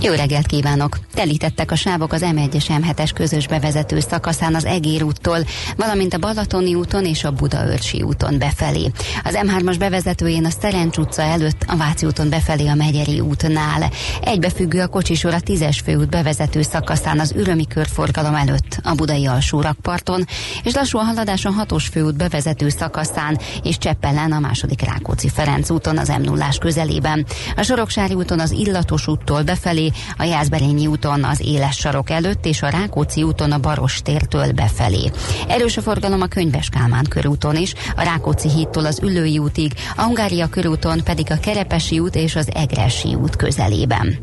Jó reggelt kívánok! Telítettek a sávok az M1-es M7-es közös bevezető szakaszán az Egér úttól, valamint a Balatoni úton és a Budaörsi úton befelé. Az M3-as bevezetőjén a Szerencs utca előtt, a Váci úton befelé a Megyeri útnál. Egybefüggő a kocsisor a 10-es főút bevezető szakaszán az Ürömi körforgalom előtt, a Budai alsórakparton, és lassú a haladás a 6-os főút bevezető szakaszán és Cseppelen a második Rákóczi-Ferenc úton az M0-ás közelében. A Soroksári úton az Illatos úttól befelé, a Jászberényi úton az Éles sarok előtt és a Rákóczi úton a Barostértől befelé. Erős a forgalom a Könyves Kálmán körúton is, a Rákóczi hídtól az Üllői útig, a Hungária körúton pedig a Kerepesi út és az Egressy út közelében.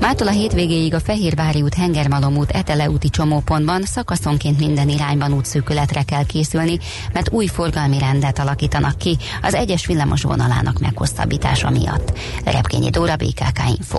Mától a hétvégéig a Fehérvári út, Hengermalom út, Etele úti csomópontban szakaszonként minden irányban útszűkületre kell készülni, mert új forgalmi rendet alakítanak ki az egyes villamos vonalának meghosszabbítása miatt. Repkényi Dóra, BKK Info.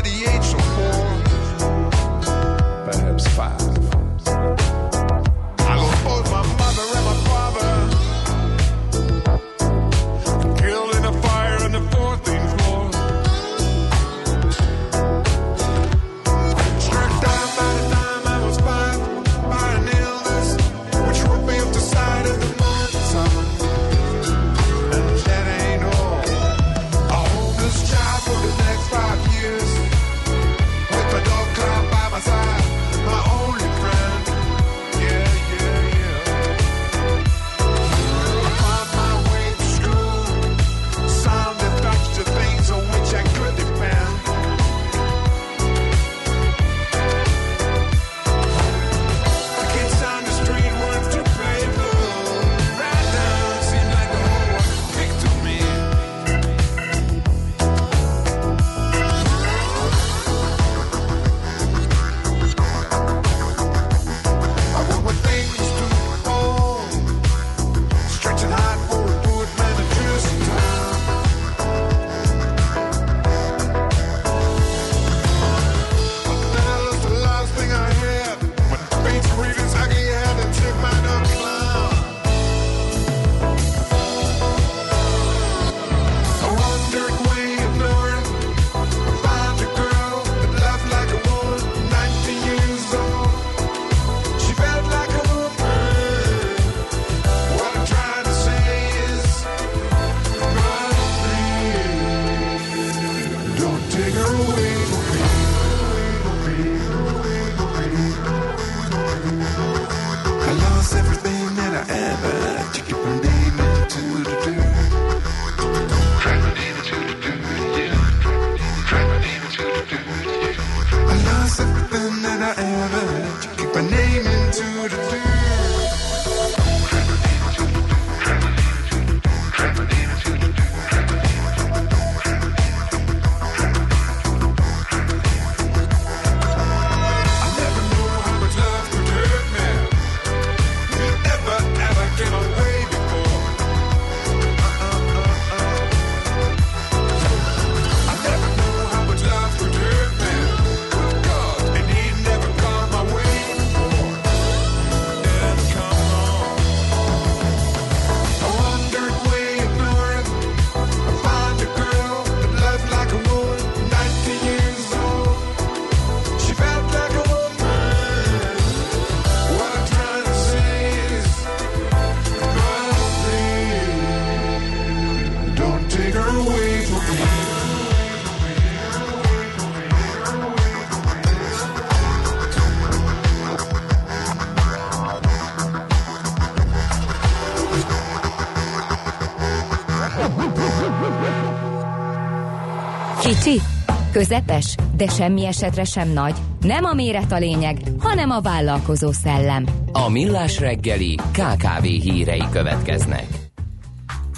by the age of 4, perhaps 5. I lost both my mother and my father, killed in a fire on the 14th floor. Struck down by the time I was 5 by an illness which woke me up the side of the mountain. And that ain't all. I hold this job for the next 5 years with a dog clown by my side, my only friend. Kicsi, közepes, de semmi esetre sem nagy. Nem a méret a lényeg, hanem a vállalkozó szellem. A Millás reggeli KKV hírei következnek.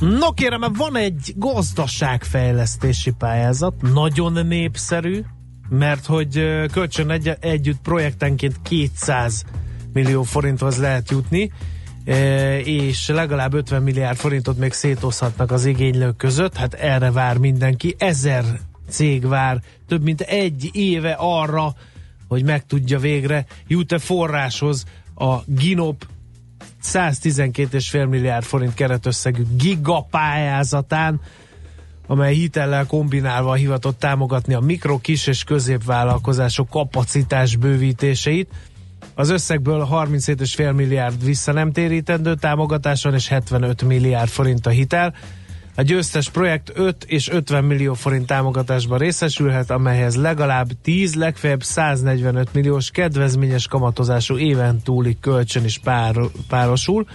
No kérem, van egy gazdaságfejlesztési pályázat, nagyon népszerű, mert hogy kölcsön együtt projektenként 200 millió forinthoz lehet jutni, és legalább 50 milliárd forintot még szétozhatnak az igénylők között, hát erre vár mindenki. 1000 cég vár több mint egy éve arra, hogy megtudja végre, jut-e forráshoz a Ginop 112,5 milliárd forint keretösszegű gigapályázatán, amely hitellel kombinálva hivatott támogatni a mikro, kis és középvállalkozások kapacitás bővítéseit. Az összegből 37,5 milliárd vissza nem térítendő támogatáson és 75 milliárd forint a hitel. A győztes projekt 5 és 50 millió forint támogatásban részesülhet, amelyhez legalább 10, legfeljebb 145 milliós kedvezményes kamatozású éven túli kölcsön is párosul.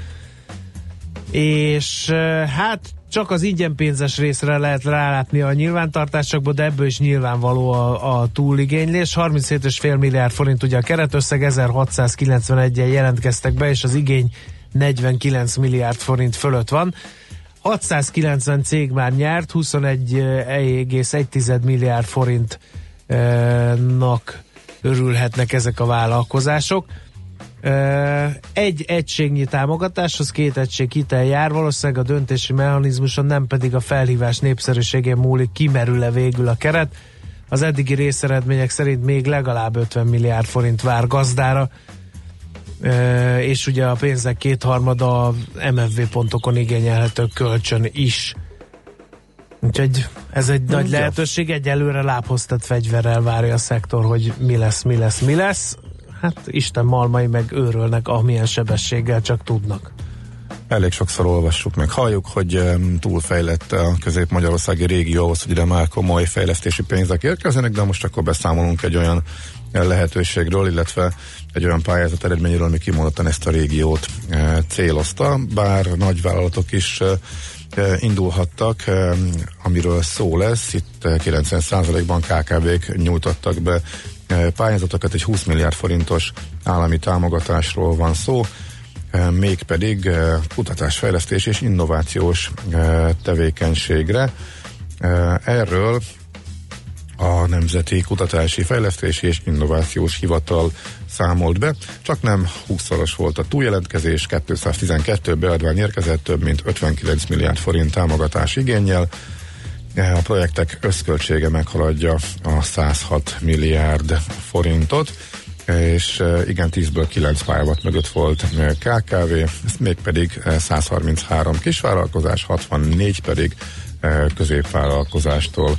És hát csak az ingyenpénzes részre lehet rálátni a nyilvántartásokba, de ebből is nyilvánvaló a túligénylés. 37,5 milliárd forint ugye a keretösszeg, 1691-en jelentkeztek be, és az igény 49 milliárd forint fölött van. 690 cég már nyert, 21,1 milliárd forintnak örülhetnek ezek a vállalkozások. Egy egységnyi támogatáshoz 2 egység hitel jár, valószínűleg a döntési mechanizmuson, nem pedig a felhívás népszerűségén múlik, kimerül-e végül a keret. Az eddigi részeredmények szerint még legalább 50 milliárd forint vár gazdára, és ugye a pénzek kétharmada MFV pontokon igényelhető kölcsön is. Úgyhogy ez egy nagy lehetőség, egyelőre lábhoztat fegyverrel várja a szektor, hogy mi lesz. Hát Isten malmai meg őrölnek, amilyen sebességgel csak tudnak. Elég sokszor olvassuk meg. Halljuk, hogy túlfejlett a közép-magyarországi régió ahhoz, hogy ide már komoly fejlesztési pénzek érkeznek, de most akkor beszámolunk egy olyan lehetőségről, illetve egy olyan pályázat eredményről, ami kimondottan ezt a régiót célozta, bár nagyvállalatok is indulhattak, amiről szó lesz. Itt 90%-ban KKV-k nyújtottak be pályázatokat, egy 20 milliárd forintos állami támogatásról van szó, mégpedig kutatásfejlesztés és innovációs tevékenységre. Erről a Nemzeti Kutatási Fejlesztési és Innovációs Hivatal számolt be, csak nem 20-szoros volt a túljelentkezés, 212 beadvány érkezett, több mint 59 milliárd forint támogatás igénnyel. A projektek összköltsége meghaladja a 106 milliárd forintot, és igen, 10-ből 9 pályázat mögött volt KKV, mégpedig 133 kisvállalkozás, 64 pedig középvállalkozástól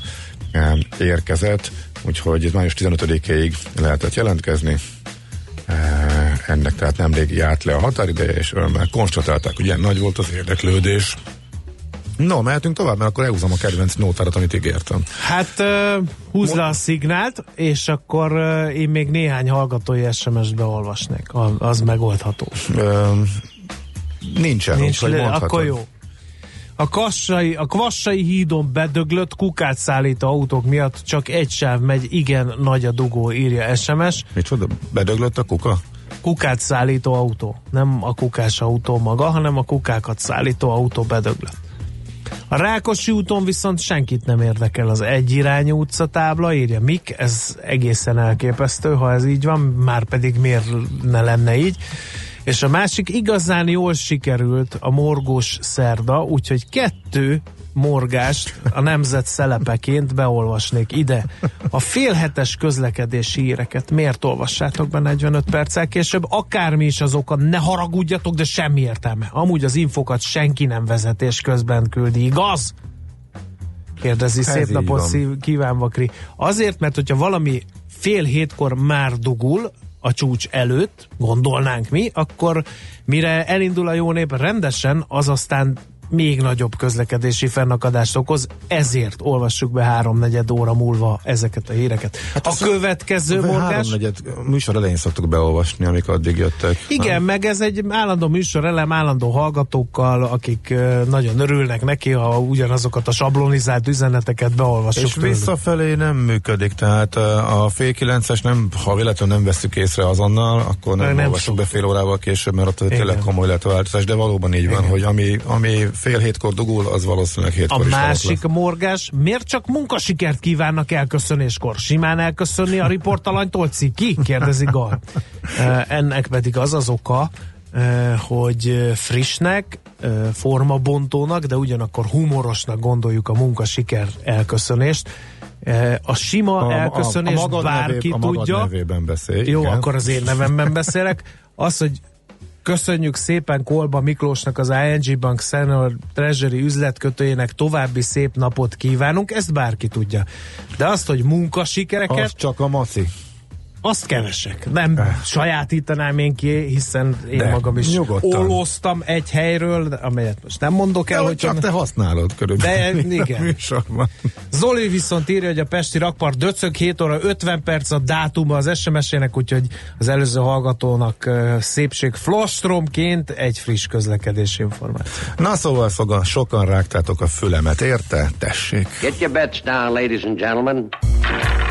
érkezett, úgyhogy május 15-ig lehetett jelentkezni. Ennek tehát nemrég járt le a határideje, és örömmel konstatálták, hogy ilyen nagy volt az érdeklődés. No, mehetünk tovább, mert akkor elhúzom a kedvenc nótárat, amit ígértem. Hát húzd le a szignált, és akkor én még néhány hallgatói SMS-be olvasnék. Az megoldható. Nincsen, úgyhogy mondhatod. Akkor jó. A Kvassai hídon bedöglött kukát szállító autók miatt csak egy sáv megy, igen nagy a dugó, írja SMS. Micsoda? Bedöglött a kuka? Kukát szállító autó. Nem a kukás autó maga, hanem a kukákat szállító autó bedöglött. A Rákosi úton viszont senkit nem érdekel az egyirányú utcatábla, írja Mik, ez egészen elképesztő, ha ez így van, már pedig miért ne lenne így. És a másik igazán jól sikerült a morgós szerda, úgyhogy 2 morgást a nemzet szelepeként beolvasnék ide. A félhetes közlekedési híreket miért olvassátok be 45 perccel később? Akármi is az oka, ne haragudjatok, de semmi értelme. Amúgy az infokat senki nem vezetés közben küldi, igaz? Kérdezi, szép napot kíván, Vakri. Azért, mert hogyha valami fél hétkor már dugul, a csúcs előtt, gondolnánk mi, akkor mire elindul a jó nép rendesen, az aztán még nagyobb közlekedési fennakadást okoz, ezért olvassuk be 3-4 óra múlva ezeket a híreket. Hát a következő morgás... 3-4 műsor elején szoktuk beolvasni, amik addig jöttek. Igen, nem? Meg ez egy állandó műsor elem, állandó hallgatókkal, akik nagyon örülnek neki, ha ugyanazokat a sablonizált üzeneteket beolvassuk. És tőlük visszafelé nem működik, tehát a fél kilences nem, ha véletlenül nem veszük észre azonnal, akkor nem olvassuk be fél órával később, mert ott tényleg komoly lett a változás, de valóban így van, hogy ami fél hétkor dugul, az valószínűleg hétkor is. A másik morgás, miért csak munkasikert kívánnak elköszönéskor? Simán elköszönni a riportalanytól, ciki? Kérdezi Gal. Ennek pedig az az oka, hogy frissnek, formabontónak, de ugyanakkor humorosnak gondoljuk a munkasiker elköszönést. A sima elköszönés bárki a tudja. A magad nevében beszél. Jó, igen. Akkor az én nevemben beszélek. Az, hogy köszönjük szépen Kolba Miklósnak, az ING Bank Senior Treasury üzletkötőjének további szép napot kívánunk, ezt bárki tudja. De azt, hogy munkasikereket... Az csak a maci. Azt kevesek. Nem sajátítanám én ki, hiszen én magam is olóztam egy helyről, amelyet most nem mondok el. De hogy csak te használod körülbelül. De igen. Műsorban. Zoli viszont írja, hogy a pesti rakpart döcög, 7 óra 50 perc a dátuma az SMS-ének, úgyhogy az előző hallgatónak szépség flostromként egy friss közlekedési információ. Na szóval sokan rágtátok a fülemet, érte? Tessék. Get your bets down, ladies and gentlemen.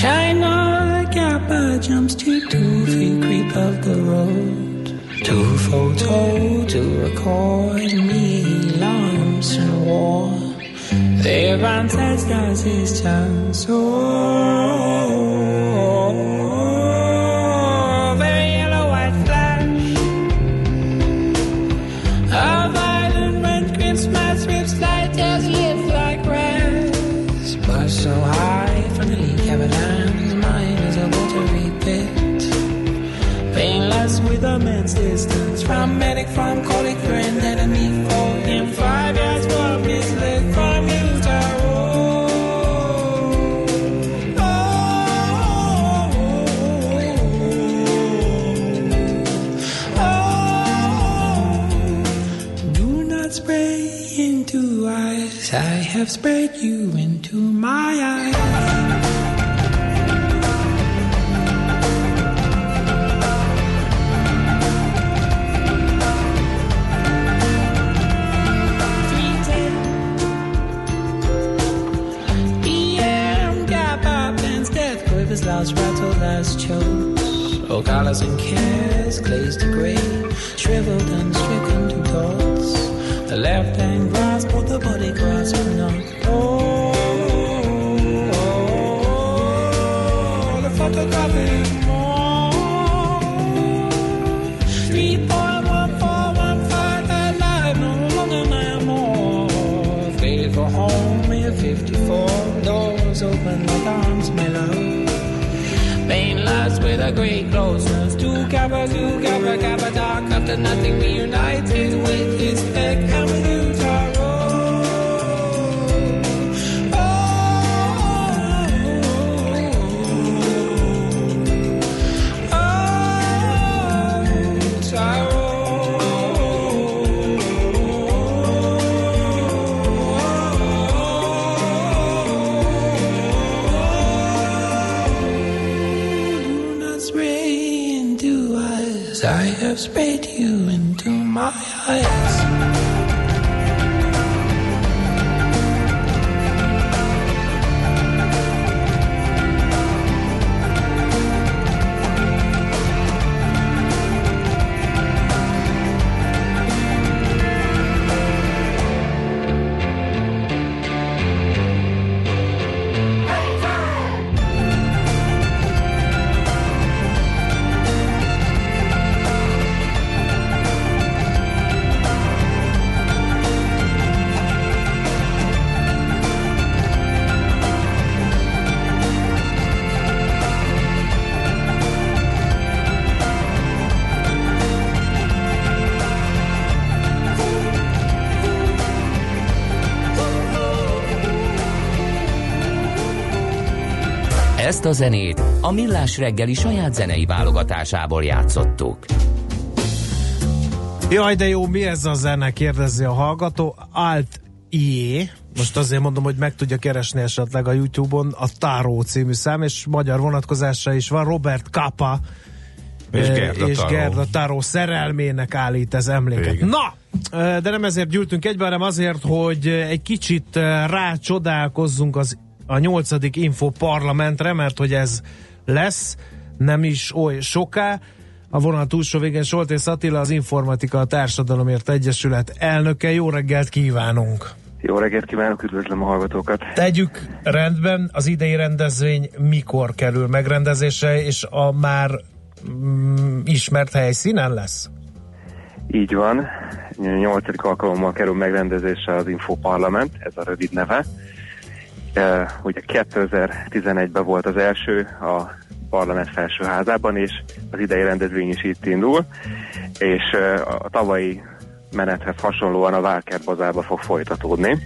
China got by jumps to two feet creep of the road. a photo to record me, lumps and war. There I'm as does his chance. Oh, very yellow white flash. A violent red Christmas with slight just lift like grass. But so high from the league avalanche, mine is a watery pit. Painless with a man's distance from medic, from colleague, friend, enemy, foe. In 5 years, what mislit from you? I have spread you into my eyes. The air got bobbed and death, quivers, loud rattle, last chose. Oh, colors and cares, glazed to grey, shriveled and stricken to dots. The left hand grasp or the body grasp or not. Oh, oh, oh, oh, the photographic more. 3.1415, that life no longer my more. Faded for home in 54, doors open like arms mellow. Pain lies with a great closeness to cover, to cover, cover dark. After nothing reunited with his back and with you, Tyrone. Oh, oh, oh, oh, oh, Tyrone. I have spread you into my eyes. Ezt a zenét a Millás reggeli saját zenei válogatásából játszottuk. Jaj, de jó, mi ez a zene? Kérdezi a hallgató. Alt-I-E. Most azért mondom, hogy meg tudja keresni esetleg a YouTube-on a Táró című szám, és magyar vonatkozása is van. Robert Kapa és Gerda Táró szerelmének állít ez emléket. Igen. Na! De nem ezért gyűltünk egybe, hanem azért, hogy egy kicsit rácsodálkozzunk a 8. Info Parlamentre, mert hogy ez lesz, nem is oly soká. A vonal túlsó végén Soltész Attila, az Informatika a Társadalomért Egyesület elnöke. Jó reggelt kívánunk! Jó reggelt kívánok, üdvözlöm a hallgatókat! Tegyük rendben, az idei rendezvény mikor kerül megrendezésre, és a már ismert helyszínen lesz? Így van, 8. alkalommal kerül megrendezésre az Info Parlament, ez a rövid neve. Ugye 2011-ben volt az első a parlament felsőházában, és az idei rendezvény is itt indul, és a tavalyi menethez hasonlóan a Walker bazárba fog folytatódni.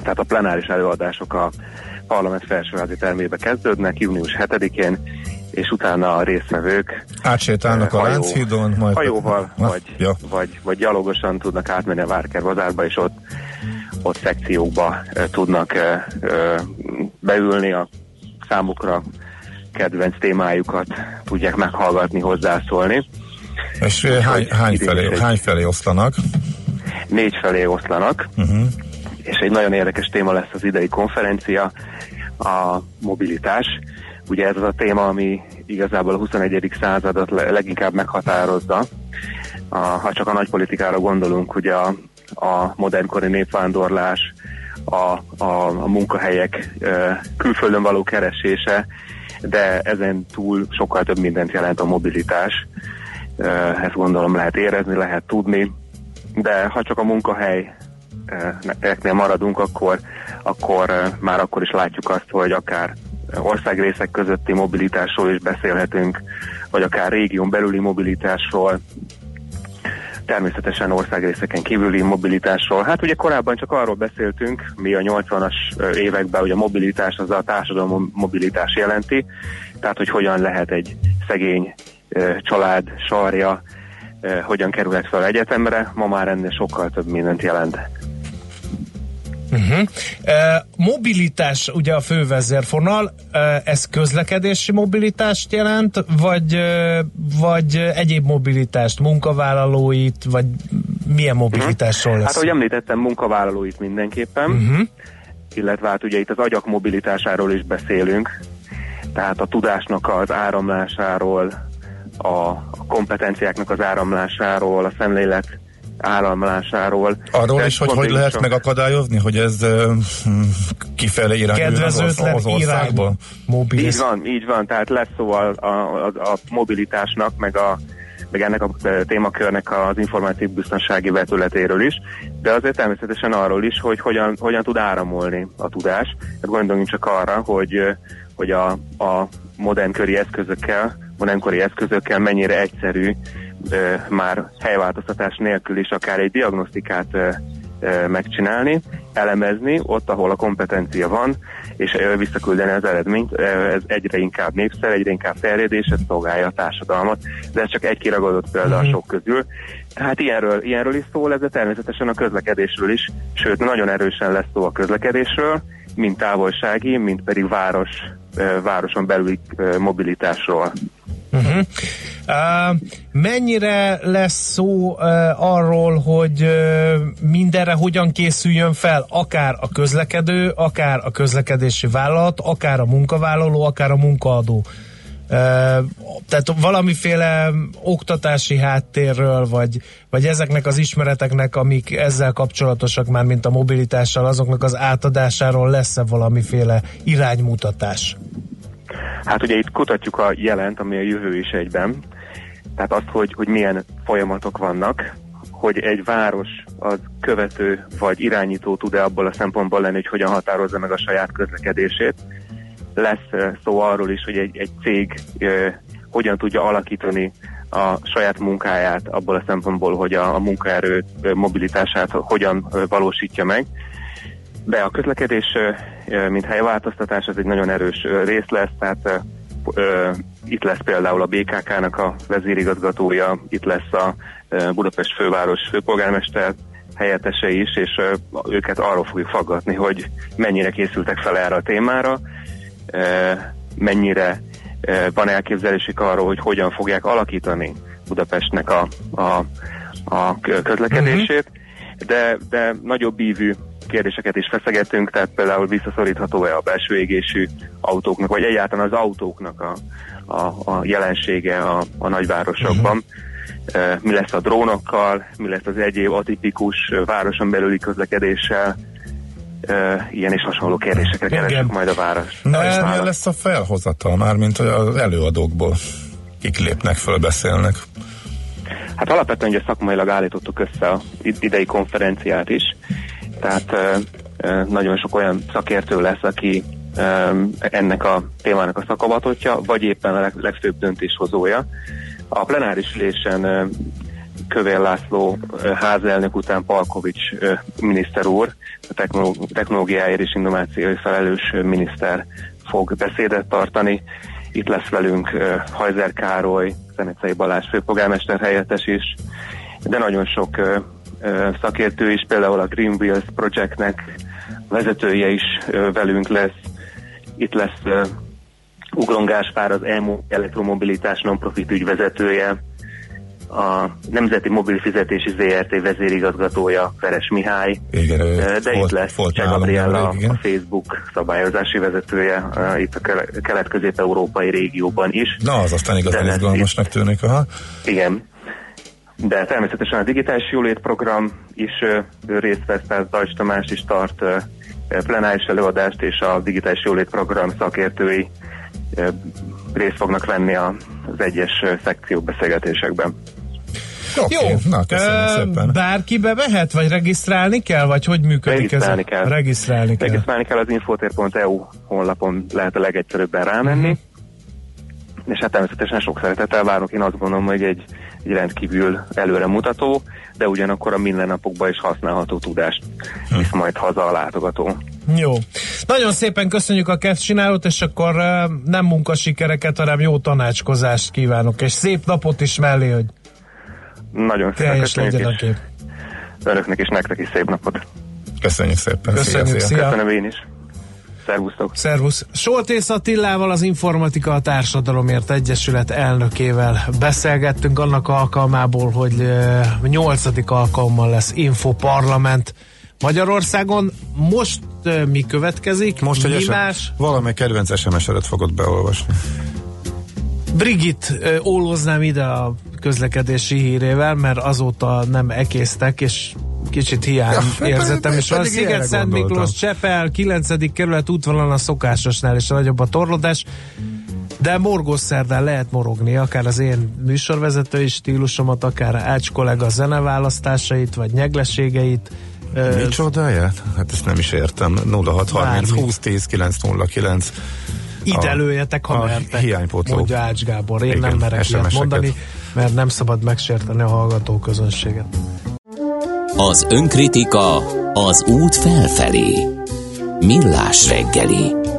Tehát a plenáris előadások a parlament felsőházi termébe kezdődnek június 7-én, és utána a résztvevők átsétálnak a Lánchídon, majd hajóval vagy gyalogosan tudnak átmenni a Walker bazárba, és ott szekciókba tudnak beülni, a számukra kedvenc témájukat tudják meghallgatni, hozzászólni. És hány felé oszlanak? 4 felé oszlanak, és egy nagyon érdekes téma lesz az idei konferencia, a mobilitás. Ugye ez az a téma, ami igazából a 21. századat leginkább meghatározza, ha csak a nagypolitikára gondolunk, ugye a modernkori népvándorlás, a munkahelyek külföldön való keresése, de ezen túl sokkal több mindent jelent a mobilitás. Ezt gondolom lehet érezni, lehet tudni, de ha csak a munkahelyeknél maradunk, akkor már akkor is látjuk azt, hogy akár országrészek közötti mobilitásról is beszélhetünk, vagy akár régión belüli mobilitásról, természetesen országrészeken kívüli mobilitásról. Hát ugye korábban csak arról beszéltünk, mi a 80-as években, hogy a mobilitás az a társadalmi mobilitás jelenti, tehát hogy hogyan lehet egy szegény család sarja, hogyan kerülhet fel egyetemre, ma már ennél sokkal több mindent jelent. Uh-huh. Mobilitás ugye a fő vezérfonal, ez közlekedési mobilitást jelent, vagy egyéb mobilitást, munkavállalóit, vagy milyen mobilitásról lesz? Hát ahogy említettem, munkavállalóit mindenképpen, illetve hát ugye itt az agyak mobilitásáról is beszélünk, tehát a tudásnak az áramlásáról, a kompetenciáknak az áramlásáról, a szemlélet államlásáról. Arról is, hogy lehet csak megakadályozni, hogy ez kifele irányuljon az országba? Így van, tehát lesz szó a mobilitásnak, meg ennek a témakörnek az információbiztonsági vetületéről is, de azért természetesen arról is, hogy hogyan tud áramolni a tudás. Gondoljunk csak arra, hogy a modernkori eszközökkel mennyire egyszerű már helyváltoztatás nélkül is akár egy diagnosztikát megcsinálni, elemezni ott, ahol a kompetencia van, és visszaküldeni az eredményt. Ez egyre inkább népszerű, egyre inkább terjedés, ez szolgálja a társadalmat, de ez csak egy kiragadott példa a sok közül. Tehát ilyenről is szól, de természetesen a közlekedésről is, sőt, nagyon erősen lesz szó a közlekedésről, mint távolsági, mint pedig városon belüli mobilitásról. Uh-huh. Mennyire lesz szó arról, hogy mindenre hogyan készüljön fel, akár a közlekedő, akár a közlekedési vállalat, akár a munkavállaló, akár a munkaadó? Tehát valamiféle oktatási háttérről, vagy ezeknek az ismereteknek, amik ezzel kapcsolatosak már, mint a mobilitással, azoknak az átadásáról lesz-e valamiféle iránymutatás? Hát ugye itt kutatjuk a jelent, ami a jövő is egyben. Tehát azt, hogy milyen folyamatok vannak, hogy egy város az követő vagy irányító tud-e abból a szempontból lenni, hogy hogyan határozza meg a saját közlekedését. Lesz szó arról is, hogy egy cég hogyan tudja alakítani a saját munkáját abból a szempontból, hogy a munkaerő mobilitását hogyan valósítja meg. De a közlekedés, mint helyváltoztatás, ez egy nagyon erős rész lesz, tehát itt lesz például a BKK-nak a vezérigazgatója, itt lesz a Budapest főváros főpolgármester helyettese is, és őket arról fogjuk faggatni, hogy mennyire készültek fel erre a témára, mennyire van elképzelésük arról, hogy hogyan fogják alakítani Budapestnek a közlekedését, de nagyobb ívű kérdéseket is feszegetünk, tehát például visszaszorítható-e a belső égésű autóknak, vagy egyáltalán az autóknak a jelensége a nagyvárosokban. Mi lesz a drónokkal, mi lesz az egyéb atipikus városon belüli közlekedéssel, ilyen és hasonló kérdésekre keresünk majd a város. Na és milyen lesz a felhozatal már, mint az előadókból? Kik lépnek, fölbeszélnek? Hát alapvetően ugye szakmailag állítottuk össze az idei konferenciát is, tehát nagyon sok olyan szakértő lesz, aki ennek a témának a szakavatottja, vagy éppen a legfőbb döntéshozója. A plenáris ülésen Kövér László házelnök után Palkovics miniszter úr, a technológiáért és innovációért felelős miniszter fog beszédet tartani. Itt lesz velünk Hajzer Károly, Zenecei Balázs főpolgármester helyettes is, de nagyon sok szakértő is, például a Green Wheels Projectnek vezetője is velünk lesz. Itt lesz Ugron Gáspár, az EMO elektromobilitás non-profit ügyvezetője, a Nemzeti Mobil Fizetési ZRT vezérigazgatója, Veres Mihály, igen, de itt lesz Cseh Gabriella, a Facebook szabályozási vezetője itt a kelet-közép-európai régióban is. Na, az aztán igazán izgalmasnak tűnik. Aha. Igen. De természetesen a digitális jólétprogram is részt vesz, tehát Dajcs Tamás is tart plenáris előadást, és a digitális jólétprogram szakértői részt fognak venni az egyes szekciók beszélgetésekben. Jó, na, szépen. Bárki bemehet, vagy regisztrálni kell, vagy hogy működik ez? Regisztrálni kell, az infotér.eu honlapon lehet a legegyszerűbben rámenni, és hát természetesen sok szeretettel várok, én azt gondolom, hogy egy rendkívül előremutató, de ugyanakkor a mindennapokban is használható tudást visz majd haza a látogató. Jó. Nagyon szépen köszönjük a kedvcsinálót, és akkor nem munkasikereket, hanem jó tanácskozást kívánok, és szép napot is mellé, hogy nagyon szépen köszönjük, és önöknek és nektek is szép napot. Köszönjük szépen. Köszönjük, szia. Köszönöm én is. Szervusztok. Szervusz. Soltész Attilával, az Informatika a Társadalomért Egyesület elnökével beszélgettünk annak alkalmából, hogy 8. alkalommal lesz Info Parlament Magyarországon. Most mi következik? Most, hogy valamely kedvenc SMS-edet fogod beolvasni. Brigit óloznám ide a közlekedési hírével, mert azóta nem ekésztek, és kicsit hiány érzettem, és a Sziget-Szent Miklós Csepel 9. kerület útvonalon a szokásosnál és a nagyobb a torlódás, de morgószerdán lehet morogni, akár az én műsorvezetői stílusomat, akár Ács kollega zeneválasztásait, vagy nyegleségeit. Mi csodáját? Hát ezt nem is értem. 0630 20 10 909. Idelőjetek, ha mertek, mondja Ács Gábor. Én nem merek ilyet mondani, mert nem szabad megsérteni a hallgatóközönséget. Az önkritika az út felfelé. Millás reggeli.